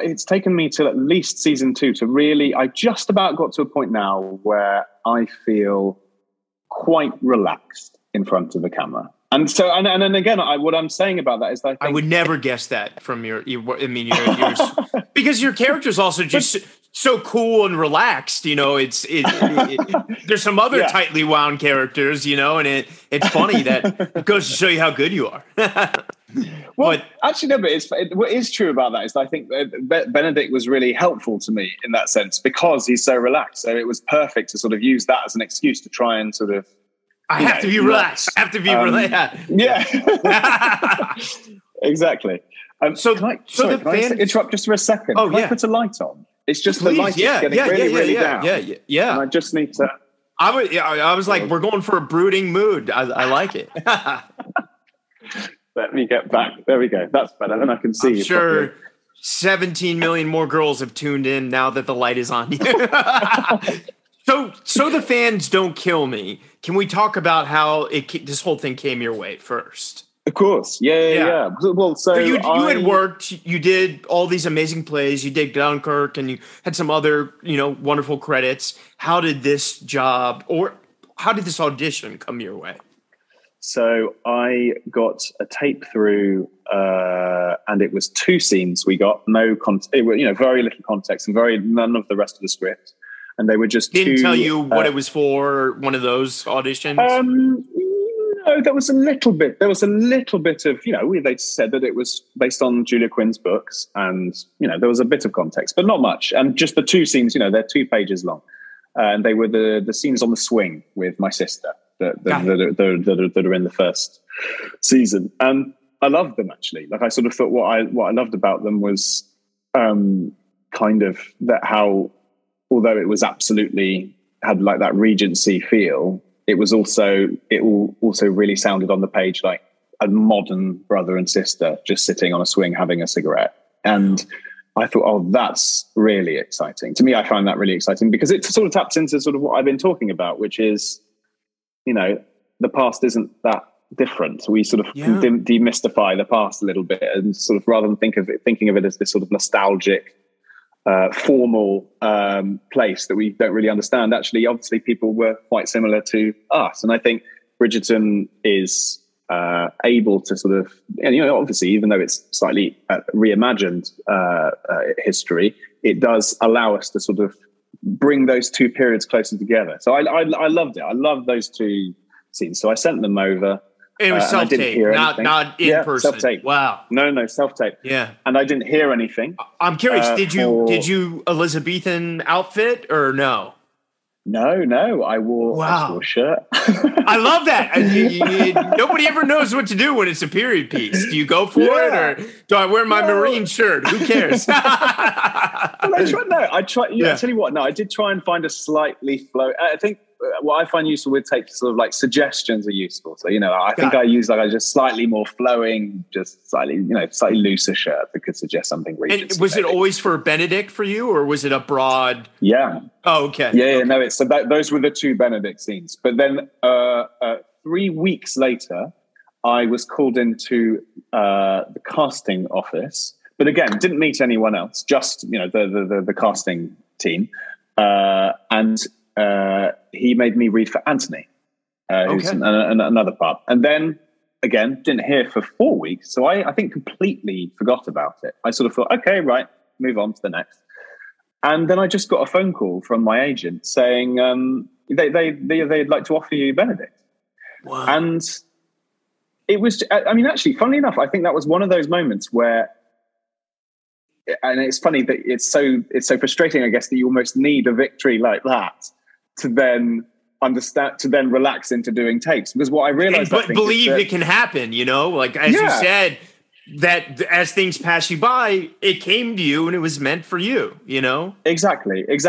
it's taken me till at least season 2 to really... I just about got to a point now where I feel quite relaxed in front of the camera. And so, and again, what I'm saying about that is that I would never guess that from your because your character's also just so cool and relaxed. You know, there's some other tightly wound characters, you know, and it's funny that it goes to show you how good you are. What is true about that is that I think Benedict was really helpful to me in that sense because he's so relaxed. So it was perfect to sort of use that as an excuse to try and sort of. I have to be relaxed. Yeah. Exactly. Can I interrupt just for a second? Oh, can I put a light on? It's just the light is getting really down. Yeah. And I just need to... I was like, we're going for a brooding mood. I like it. Let me get back. There we go. That's better. Then I can see you. Sure. Properly. 17 million more girls have tuned in now that the light is on you. So the fans don't kill me. Can we talk about how this whole thing came your way first? Of course. Yeah. Well, so you had worked, you did all these amazing plays, you did Dunkirk, and you had some other, you know, wonderful credits. How did this job or how did this audition come your way? So I got a tape through and it was 2 scenes we got. No context, you know, very little context and none of the rest of the script. And they were just didn't tell you what it was for. One of those auditions. No, there was a little bit. There was a little bit of, you know, they said that it was based on Julia Quinn's books, and you know there was a bit of context, but not much. And just the 2 scenes. You know, they're 2 pages long, and they were the scenes on the swing with my sister that are in the first season. And I loved them actually. Like I sort of thought what I loved about them was kind of that how. Although it was absolutely had like that Regency feel, it also really sounded on the page like a modern brother and sister just sitting on a swing having a cigarette. And I thought, oh, that's really exciting. To me, I find that really exciting because it sort of taps into sort of what I've been talking about, which is, you know, the past isn't that different. We sort of demystify the past a little bit and sort of rather than thinking of it as this sort of nostalgic formal place that we don't really understand. Actually, obviously, people were quite similar to us. And I think Bridgerton is able to sort of, and, you know, obviously, even though it's slightly reimagined history, it does allow us to sort of bring those two periods closer together. So I loved it. I loved those two scenes. So I sent them over. It was self-tape, not in person. Self-tape. Wow. No, self-tape. Yeah. And I didn't hear anything. I'm curious, did you Elizabethan outfit or no? No, I wore a shirt. I love that. Nobody ever knows what to do when it's a period piece. Do you go for it, or do I wear my marine shirt? Who cares? I tried. Yeah. I tell you what. No, I did try and find a slightly flow. I think what I find useful with tape, sort of like suggestions are useful. So I used slightly more flowing, just slightly looser shirt that could suggest something. And was it always for Benedict for you, or was it a broad? Yeah. Oh, okay. Yeah, okay. No. So those were the two Benedict scenes. But then 3 weeks later, I was called into the casting office. But again, didn't meet anyone else. Just the casting team, and he made me read for Anthony, who's another part. And then again, didn't hear for 4 weeks. So I think completely forgot about it. I sort of thought, okay, right, move on to the next. And then I just got a phone call from my agent saying they'd like to offer you Benedict. Wow. And it was, actually, funnily enough, I think that was one of those moments where, and it's funny that it's so frustrating, I guess, that you almost need a victory like that to then understand, to then relax into doing tapes. Because what I realized, but believe it can happen, you said, that as things pass you by, it came to you and it was meant for you, Exactly. And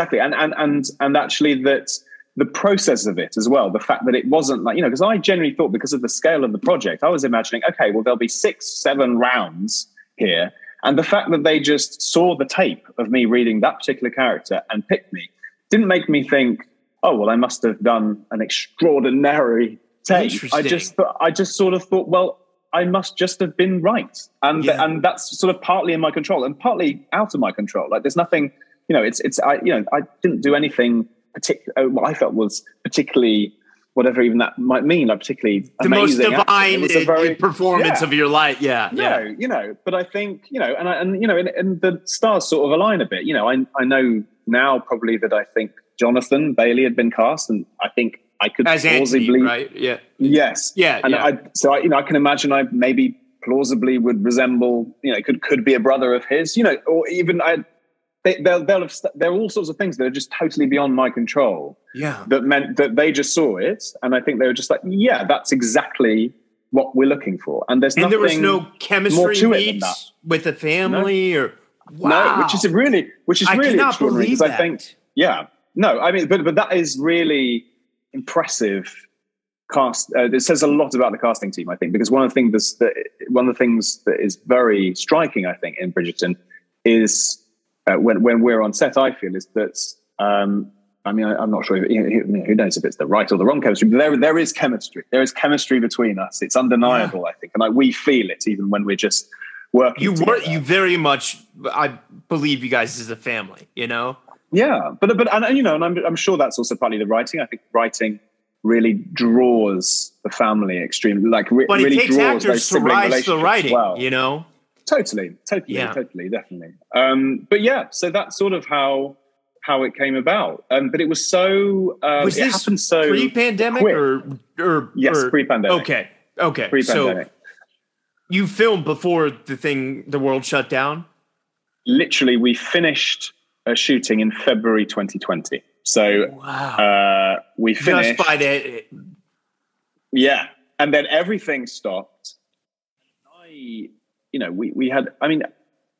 actually that the process of it as well, the fact that it wasn't like, because I generally thought, because of the scale of the project, I was imagining, okay, well, there'll be 6-7 rounds here. And the fact that they just saw the tape of me reading that particular character and picked me didn't make me think, oh, well, I must have done an extraordinary tape. I just sort of thought, well, I must just have been right. And that's sort of partly in my control and partly out of my control. Like there's nothing, I didn't do anything particular. What I felt was particularly, whatever even that might mean, like particularly the amazing, most divine performance of your life. But I think, and the stars sort of align a bit, I know now probably that I think Jonathan Bailey had been cast and I think I could as plausibly, Anthony, right? Yeah. Yes. Yeah. And yeah. I can imagine I maybe plausibly would resemble, could be a brother of his, or even there are all sorts of things that are just totally beyond my control. Yeah. That meant that they just saw it. And I think they were just like, yeah, that's exactly what we're looking for. And there was no chemistry meets with the family No, which is really extraordinary. Because I think, but that is really impressive cast. It says a lot about the casting team, I think, because one of the things that is very striking, I think, in Bridgerton is when we're on set, I feel, is that, I'm not sure, who knows if it's the right or the wrong chemistry, but there is chemistry. There is chemistry between us. It's undeniable, I think. And we feel it even when we're just working together. You very much, I believe you guys as a family, Yeah. But I'm sure that's also partly the writing. I think writing really draws the family extremely, really draws those sibling relationships to rise the writing, well. Totally, definitely. So that's sort of how it came about. But it was so was it this happened so pre-pandemic quick. Yes, pre-pandemic. Okay. Pre-pandemic. So you filmed before the world shut down? Literally, we finished shooting in February 2020. So we finished just by the and then everything stopped.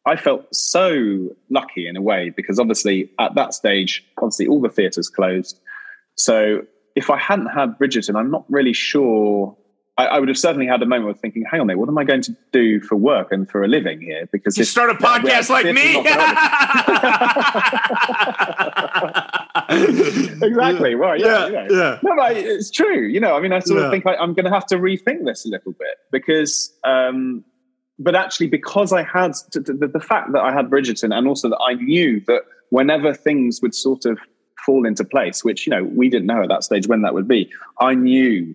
I felt so lucky in a way, because obviously at that stage, all the theatres closed. So if I hadn't had Bridgerton, I'm not really sure. I would have certainly had a moment of thinking, hang on, mate, what am I going to do for work and for a living here? Because you start a podcast like me. Exactly. Right. Yeah. No, but it's true. I sort of think I'm going to have to rethink this a little bit because But actually, because I had the fact that I had Bridgerton, and also that I knew that whenever things would sort of fall into place, which, you know, we didn't know at that stage when that would be, I knew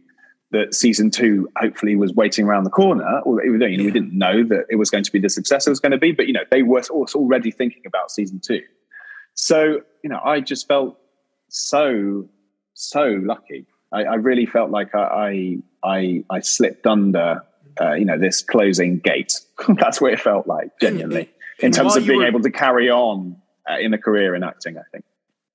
that season two hopefully was waiting around the corner. Or, you know, we didn't know that it was going to be the success it was going to be, but, you know, they were also already thinking about season two. So, you know, I just felt so lucky. I really felt like I slipped under, you know, this closing gate. That's what it felt like, genuinely, in terms of being able to carry on in a career in acting, I think.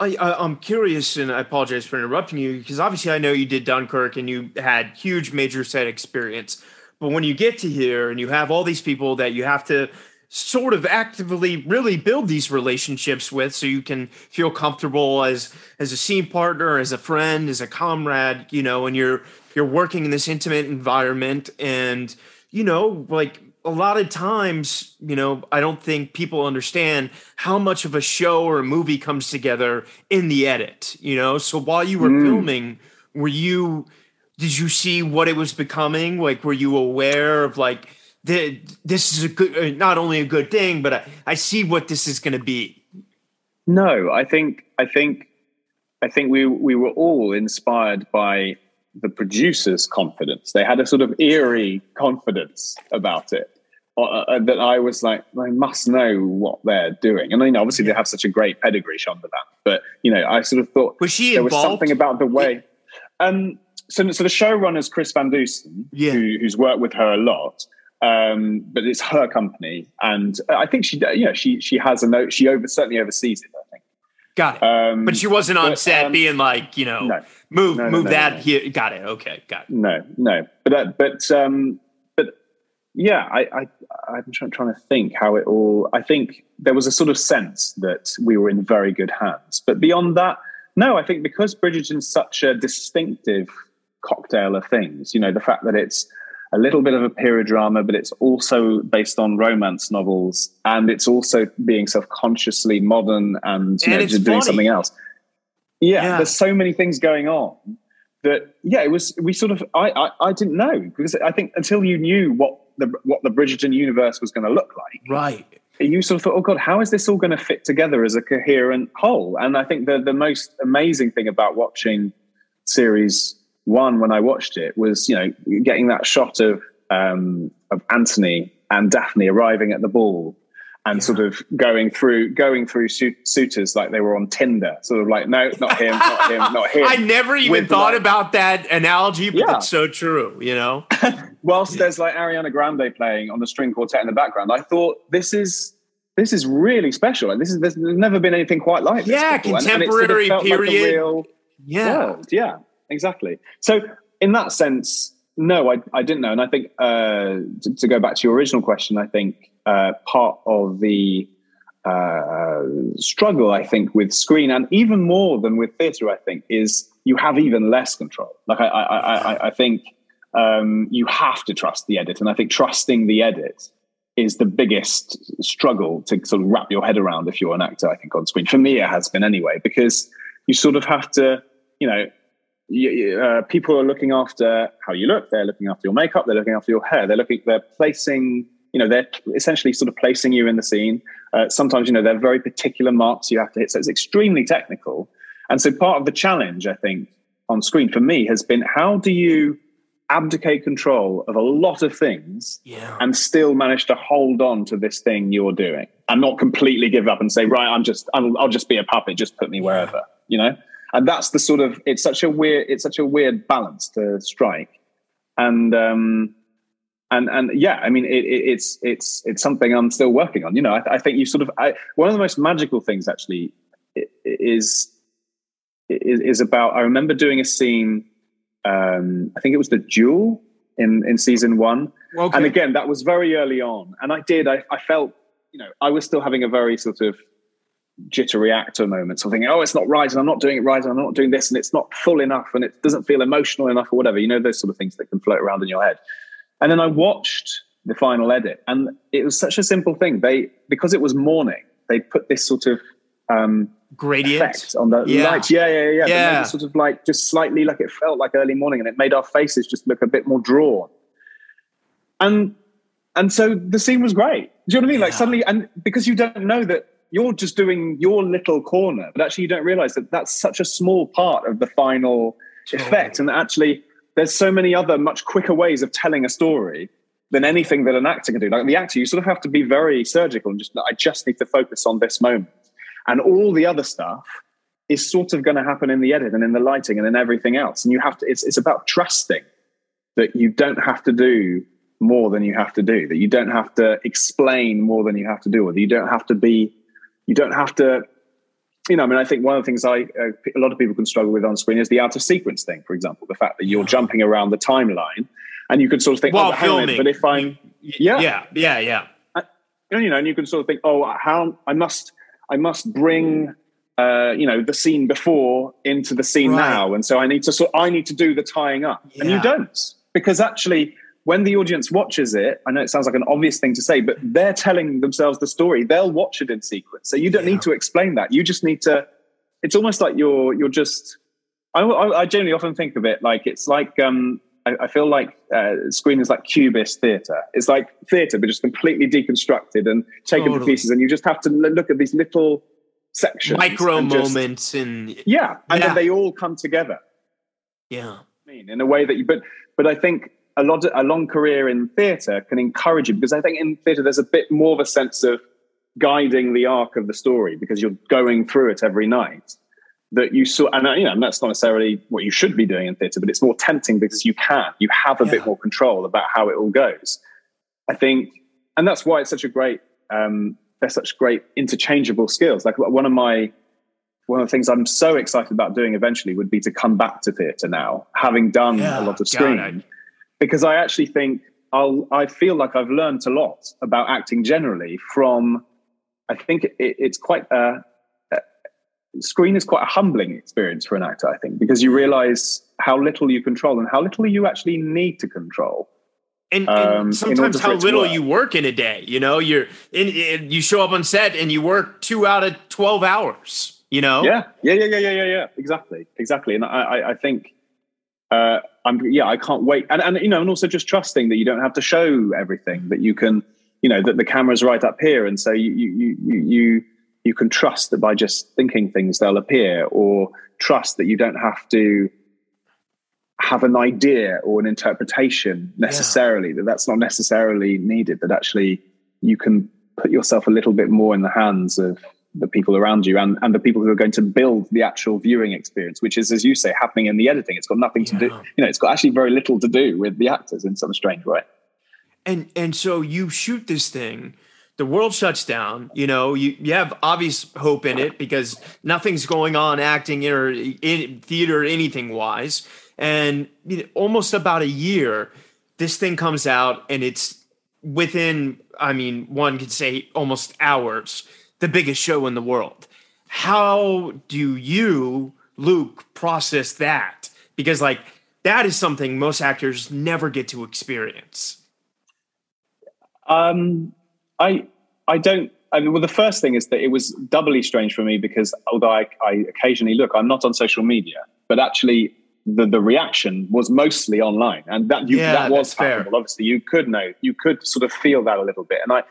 I'm curious, and I apologize for interrupting you, because obviously I know you did Dunkirk and you had huge major set experience. But when you get to here and you have all these people that you have to sort of actively really build these relationships with so you can feel comfortable as a scene partner, as a friend, as a comrade, you know, and you're working in this intimate environment. And, you know, like a lot of times, you know, I don't think people understand how much of a show or a movie comes together in the edit, you know? So while you were filming, did you see what it was becoming? Like, were you aware of like, this is not only a good thing, but I see what this is going to be? No, I think we were all inspired by the producer's confidence. They had a sort of eerie confidence about it that I was like, they must know what they're doing. And I mean, obviously they have such a great pedigree, Shondaland, but, you know, I sort of thought was something about the way. So the showrunner's Chris Van Dusen, who's worked with her a lot, but it's her company, and I think she certainly oversees it, I think. Got it. But she wasn't on set being like, you know, move that here. Got it. Okay, got it. No. But yeah, I'm trying to think how it all. I think there was a sort of sense that we were in very good hands. But beyond that, no, I think because Bridgerton's such a distinctive cocktail of things, you know, the fact that it's a little bit of a period drama, but it's also based on romance novels, and it's also being self-consciously modern and just doing something else. Yeah, there's so many things going on that, yeah, it was, we sort of, I didn't know, because I think until you knew what the Bridgerton universe was going to look like. Right. You sort of thought, oh God, how is this all going to fit together as a coherent whole? And I think the most amazing thing about watching series one, when I watched it, was, you know, getting that shot of Anthony and Daphne arriving at the ball and sort of going through suitors like they were on Tinder, sort of like, no, not him. I never even thought about that analogy, but it's so true, you know. Whilst there's like Ariana Grande playing on the string quartet in the background, I thought this is really special. Like, there's never been anything quite like this. Yeah, before. Contemporary and it sort of felt period. Like a real world. Yeah. Exactly. So in that sense, no, I didn't know. And I think to go back to your original question, I think part of the struggle, I think, with screen, and even more than with theatre, I think, is you have even less control. Like I think you have to trust the edit. And I think trusting the edit is the biggest struggle to sort of wrap your head around if you're an actor, I think, on screen. For me, it has been anyway, because you sort of have to, you know, people are looking after how you look. They're looking after your makeup. They're looking after your hair. They're placing, you know, they're essentially sort of placing you in the scene. Sometimes, you know, they're very particular marks you have to hit. So it's extremely technical. And so part of the challenge, I think, on screen for me has been, how do you abdicate control of a lot of things and still manage to hold on to this thing you're doing and not completely give up and say, right, I'll just be a puppet. Just put me wherever, you know? And that's the sort of, it's such a weird balance to strike. And yeah, I mean, it's something I'm still working on. You know, I think you sort of, one of the most magical things actually is about, I remember doing a scene, I think it was the duel in season one. Okay. And again, that was very early on. And I felt, you know, I was still having a very sort of jittery actor moments, or thinking, oh, it's not right, and I'm not doing it right, and I'm not doing this, and it's not full enough, and it doesn't feel emotional enough, or whatever, you know, those sort of things that can float around in your head. And then I watched the final edit, and it was such a simple thing. Because it was morning, they put this sort of gradient effect on the light. Yeah. They made it sort of like just slightly, like it felt like early morning, and it made our faces just look a bit more drawn. And And so the scene was great. Do you know what I mean? Yeah. Like suddenly, and because you don't know that you're just doing your little corner, but actually you don't realize that that's such a small part of the final effect. And actually there's so many other much quicker ways of telling a story than anything that an actor can do. Like the actor, you sort of have to be very surgical and just, I just need to focus on this moment. And all the other stuff is sort of going to happen in the edit and in the lighting and in everything else. And you have to, it's about trusting that you don't have to do more than you have to do, that you don't have to explain more than you have to do, or that you don't have to be, you don't have to, you know, I mean, I think one of the things a lot of people can struggle with on screen is the out of sequence thing, for example, the fact that you're jumping around the timeline and you can sort of think, well, hang on, but if I'm, you know, and you can sort of think, oh, how I must bring, you know, the scene before into the scene now. And so I need to do the tying up and you don't, because actually when the audience watches it, I know it sounds like an obvious thing to say, but they're telling themselves the story. They'll watch it in sequence. So you don't need to explain that. You just need to, it's almost like you're just, I generally often think of it like, it's like, I feel like screen is like cubist theatre. It's like theatre, but just completely deconstructed and taken to pieces. And you just have to look at these little sections. Micro moments. And then they all come together. Yeah. I mean, in a way that you, but I think a long career in theatre can encourage you, because I think in theatre there's a bit more of a sense of guiding the arc of the story because you're going through it every night. That you saw, and you know, and that's not necessarily what you should be doing in theatre, but it's more tempting because you have a bit more control about how it all goes. I think, and that's why it's such a great, they're such great interchangeable skills. Like one of the things I'm so excited about doing eventually would be to come back to theatre now, having done a lot of screen, because I actually think I feel like I've learned a lot about acting generally from, I think it's quite a, screen is quite a humbling experience for an actor, I think, because you realize how little you control and how little you actually need to control. And sometimes how little you work in a day, you know, you show up on set and you work 2 out of 12 hours, you know? Yeah. Exactly. And I think, I can't wait. And, you know, and also just trusting that you don't have to show everything, that you can, you know, that the camera's right up here. And so you can trust that by just thinking things, they'll appear, or trust that you don't have to have an idea or an interpretation necessarily, that that's not necessarily needed, that actually you can put yourself a little bit more in the hands of the people around you and the people who are going to build the actual viewing experience, which is, as you say, happening in the editing. It's got nothing to do, you know, it's got actually very little to do with the actors in some strange way. And so you shoot this thing, the world shuts down, you know, you have obvious hope in it because nothing's going on acting or in theater, anything wise. And you know, almost about a year, this thing comes out and it's within, I mean, one could say almost hours, the biggest show in the world. How do you, Luke, process that? Because like, that is something most actors never get to experience. The first thing is that it was doubly strange for me because although I occasionally look, I'm not on social media, but actually the reaction was mostly online. And that was fair. Obviously you could sort of feel that a little bit. And I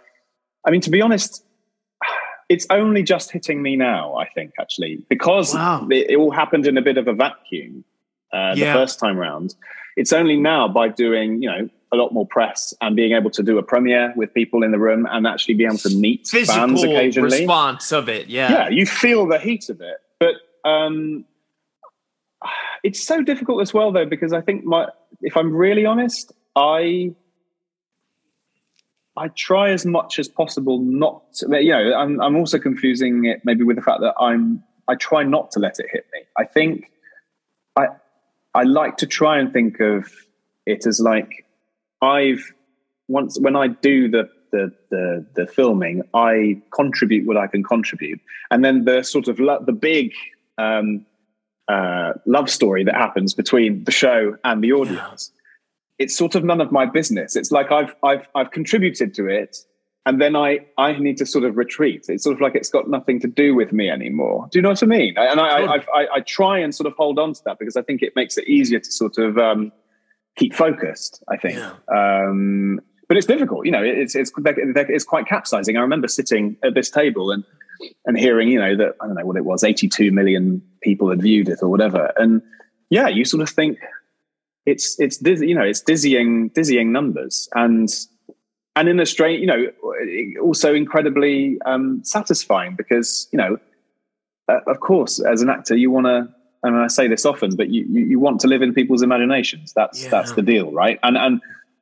mean, to be honest, it's only just hitting me now, I think, actually, because it all happened in a bit of a vacuum the first time round. It's only now by doing, you know, a lot more press and being able to do a premiere with people in the room and actually being able to meet fans occasionally. Physical response of it, yeah, you feel the heat of it. But it's so difficult as well, though, because I think if I'm really honest, I try as much as possible not to, you know, I'm also confusing it maybe with the fact that I try not to let it hit me. I think I like to try and think of it as like, when I do the filming, I contribute what I can contribute, and then the sort of the big love story that happens between the show and the audience. Yeah. It's sort of none of my business. It's like I've contributed to it, and then I need to sort of retreat. It's sort of like it's got nothing to do with me anymore. Do you know what I mean? And I try and sort of hold on to that because I think it makes it easier to sort of keep focused, I think. Yeah. But it's difficult, you know. It's quite capsizing. I remember sitting at this table and hearing, you know, that I don't know what it was, 82 million people had viewed it or whatever. And yeah, you sort of think it's dizzy, you know, it's dizzying numbers, and in a strange, you know, also incredibly satisfying because, you know, of course, as an actor, you want to. And I say this often, but you want to live in people's imaginations. That's the deal, right?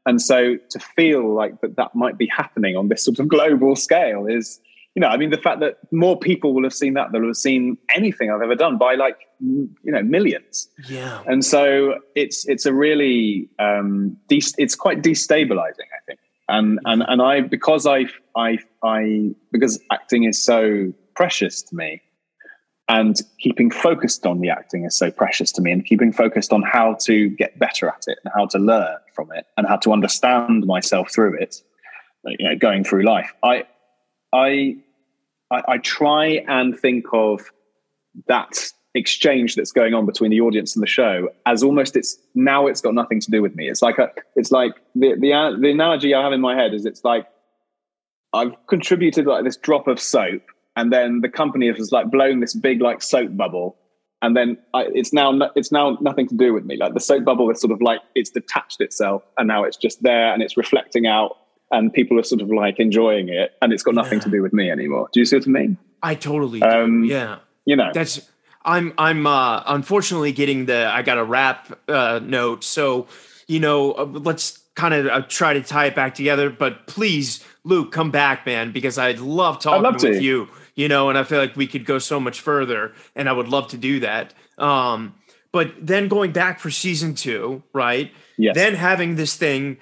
And so to feel like that might be happening on this sort of global scale is, you know, I mean, the fact that more people will have seen that than will have seen anything I've ever done by, like, you know, millions. Yeah. And so it's a really it's quite destabilizing, I think. And I because acting is so precious to me. And keeping focused on the acting is so precious to me, and keeping focused on how to get better at it and how to learn from it and how to understand myself through it, you know, going through life. I try and think of that exchange that's going on between the audience and the show as almost it's got nothing to do with me. It's like the analogy I have in my head is it's like I've contributed like this drop of soap. And then the company has like blown this big like soap bubble, and then it's now nothing to do with me. Like the soap bubble is sort of like it's detached itself, and now it's just there and it's reflecting out, and people are sort of like enjoying it, and it's got nothing to do with me anymore. Do you see what I mean? I totally do. Yeah, you know, that's I'm unfortunately getting I got a wrap note, so you know let's kind of try to tie it back together. But please, Luke, come back, man, because I'd love talking with you. You know, and I feel like we could go so much further, and I would love to do that. But then going back for season 2, right? Yes. Then having this thing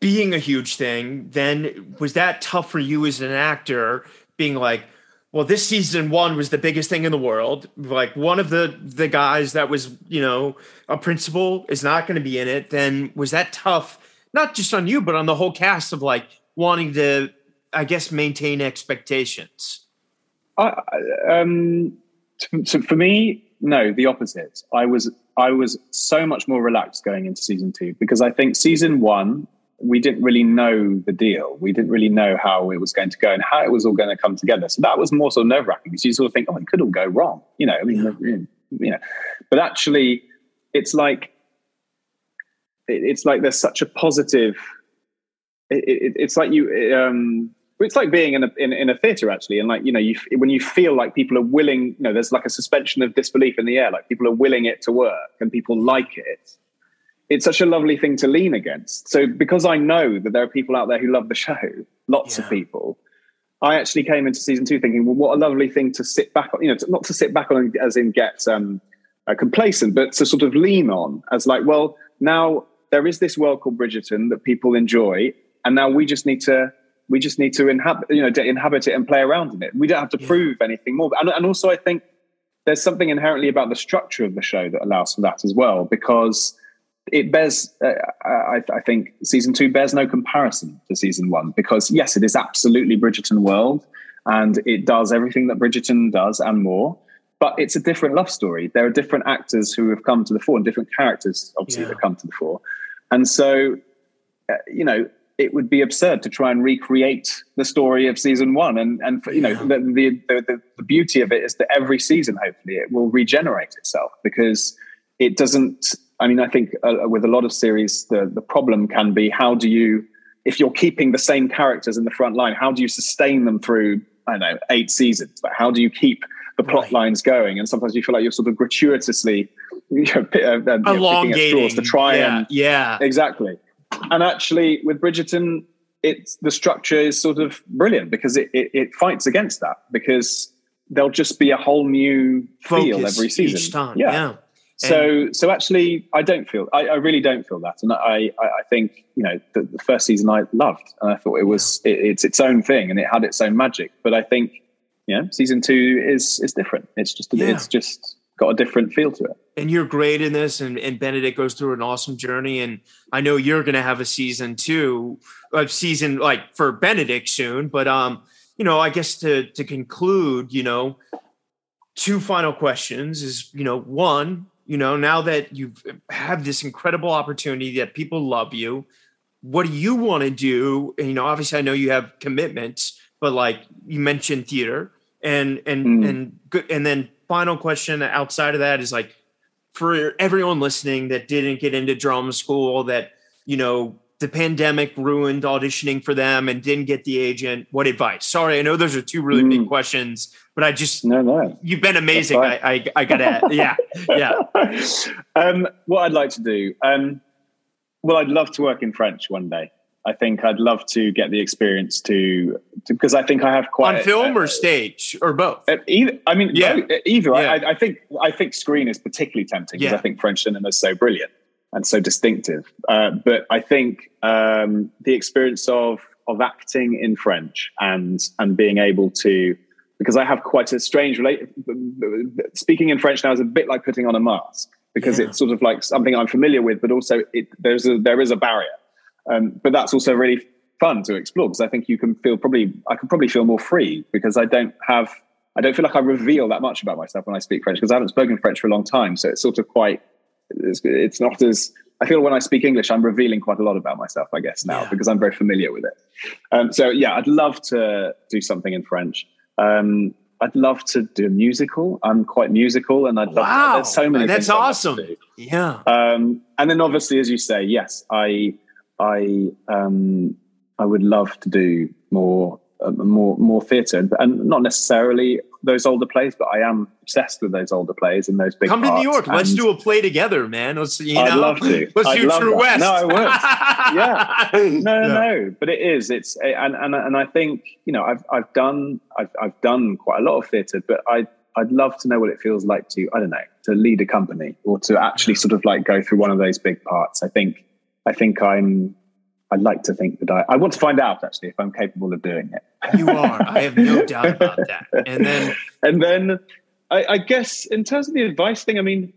being a huge thing, then was that tough for you as an actor being like, well, this season 1 was the biggest thing in the world. Like one of the guys that was, you know, a principal is not going to be in it. Then was that tough, not just on you, but on the whole cast of like wanting to, I guess, maintain expectations? For me, no, the opposite. I was so much more relaxed going into season 2 because I think season 1, we didn't really know the deal. We didn't really know how it was going to go and how it was all going to come together. So that was more sort of nerve wracking because you sort of think, oh, it could all go wrong, you know. I mean, you know, but actually, it's like there's such a positive. It's like you. It's like being in a theatre, actually, and like, you know, when you feel like people are willing, you know, there's like a suspension of disbelief in the air, like people are willing it to work and people like it. It's such a lovely thing to lean against. So because I know that there are people out there who love the show, lots of people, I actually came into season 2 thinking, well, what a lovely thing to sit back on, you know, not to sit back on as in get complacent, but to sort of lean on as like, well, now there is this world called Bridgerton that people enjoy. And now we just need to inhabit it and play around in it. We don't have to prove anything more. And also I think there's something inherently about the structure of the show that allows for that as well, because it bears, I think season 2 bears no comparison to season 1, because yes, it is absolutely Bridgerton world and it does everything that Bridgerton does and more, but it's a different love story. There are different actors who have come to the fore and different characters obviously that come to the fore. And so, you know, it would be absurd to try and recreate the story of season 1. And for, you know, the beauty of it is that every season, hopefully it will regenerate itself, because it doesn't, I mean, I think with a lot of series, the problem can be, how do you, if you're keeping the same characters in the front line, how do you sustain them through, I don't know, 8 seasons? But how do you keep the plot lines going? And sometimes you feel like you're sort of gratuitously, you know, elongating straws to try and, exactly. And actually, with Bridgerton, the structure is sort of brilliant because it fights against that, because there'll just be a whole new feel every season. Each time, So actually, I really don't feel that, and I think, you know, the first season I loved, and I thought it was it's its own thing and it had its own magic. But I think, you know, season 2 is different. It's just it's just got a different feel to it. And you're great in this, and Benedict goes through an awesome journey, and I know you're going to have a season 2, a season like for Benedict soon, but you know, I guess to conclude, you know, 2 final questions is, you know, 1, you know, now that you have this incredible opportunity that people love you, what do you want to do? And, you know, obviously I know you have commitments, but like you mentioned theater and good. And then final question outside of that is like, for everyone listening that didn't get into drama school, that, you know, the pandemic ruined auditioning for them and didn't get the agent, what advice? Sorry, I know those are two really big questions, but I just, you've been amazing. I got to, what I'd like to do, well, I'd love to work in French one day. I think I'd love to get the experience to, because I think I have quite on film or stage or both. Either. Yeah. I think screen is particularly tempting because I think French cinema is so brilliant and so distinctive. But I think the experience of acting in French and being able to, because I have quite a strange speaking in French now is a bit like putting on a mask because it's sort of like something I'm familiar with, but also there is a barrier. But that's also really fun to explore because I think you can feel I can probably feel more free because I don't feel like I reveal that much about myself when I speak French because I haven't spoken French for a long time. So it's sort of it's not as, I feel when I speak English, I'm revealing quite a lot about myself, I guess now because I'm very familiar with it. I'd love to do something in French. I'd love to do a musical. I'm quite musical and I'd love to, there's so many things. That's awesome. Yeah. And then obviously, as you say, yes, I would love to do more theatre and not necessarily those older plays, but I am obsessed with those older plays and those big. Come to New York. Let's do a play together, man. I'd love to. Let's do True West. No, I would. Yeah. No. But it is. It's and I think you know I've done quite a lot of theatre, but I'd love to know what it feels like to lead a company or to actually sort of like go through one of those big parts. I'd like to think that I want to find out actually if I'm capable of doing it. You are. I have no doubt about that. And then I guess in terms of the advice thing, I mean,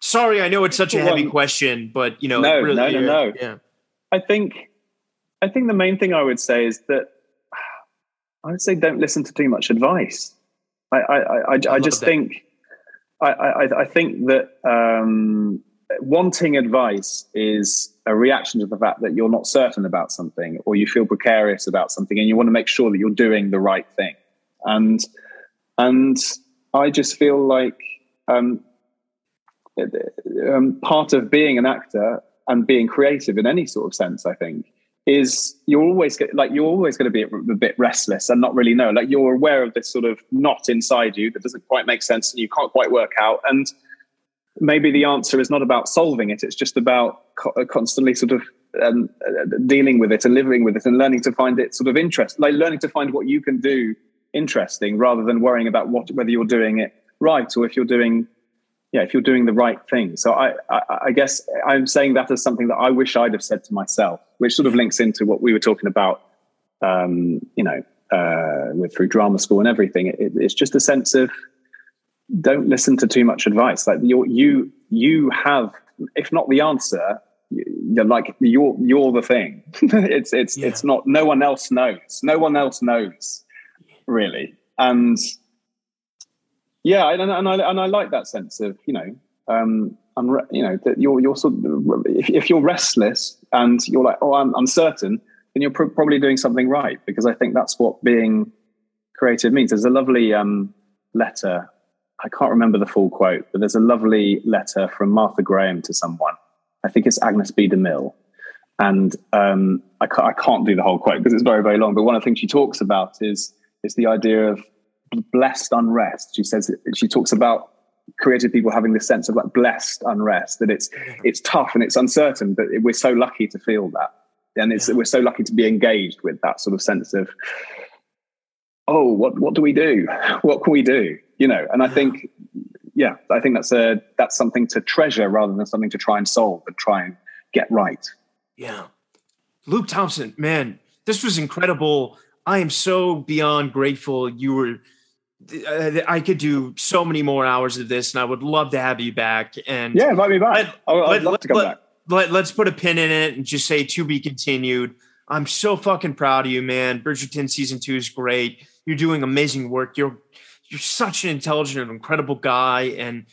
sorry, I know it's such a heavy question, but you know, no. I think the main thing I would say is that I would say don't listen to too much advice. I think that wanting advice is a reaction to the fact that you're not certain about something or you feel precarious about something and you want to make sure that you're doing the right thing. And I just feel like part of being an actor and being creative in any sort of sense, I think, is you're always going to be a bit restless and not really know. Like you're aware of this sort of knot inside you that doesn't quite make sense and you can't quite work out. And maybe the answer is not about solving it. It's just about constantly sort of dealing with it and living with it and learning to find it sort of interesting, like learning to find what you can do interesting rather than worrying about whether you're doing it right or if you're doing the right thing. So I guess I'm saying that as something that I wish I'd have said to myself, which sort of links into what we were talking about, through drama school and everything. It's just a sense of, don't listen to too much advice. Like you have, if not the answer, you're the thing. It's not, no one else knows. No one else knows really. And yeah, and I like that sense of, you know, that you're sort of, if you're restless and you're like, oh, I'm uncertain, then you're probably doing something right. Because I think that's what being creative means. There's a lovely, letter, I can't remember the full quote, but there's a lovely letter from Martha Graham to someone. I think it's Agnes B. DeMille. And I can't do the whole quote because it's very, very long. But one of the things she talks about is the idea of blessed unrest. She says, she talks about creative people having this sense of like blessed unrest, that it's tough and it's uncertain, but we're so lucky to feel that. And we're so lucky to be engaged with that sort of sense of, oh, what do we do? What can we do? You know, and I think that's something to treasure rather than something to try and solve and try and get right. Yeah. Luke Thompson, man, this was incredible. I am so beyond grateful you were, I could do so many more hours of this and I would love to have you back. And yeah, invite me back. I'd love to come back. Let's put a pin in it and just say to be continued. I'm so fucking proud of you, man. Bridgerton season 2 is great. You're doing amazing work. You're such an intelligent and incredible guy, and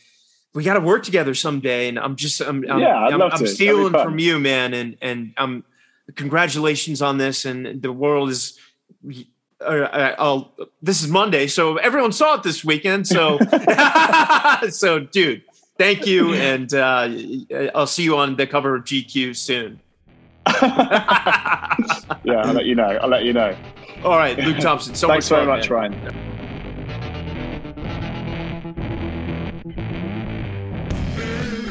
we got to work together someday. And I'm stealing from you, man. And I'm congratulations on this. And the world is, this is Monday. So everyone saw it this weekend. So, so dude, thank you. And I'll see you on the cover of GQ soon. Yeah, I'll let you know. I'll let you know. All right, Luke Thompson. So thanks so much, man. Ryan.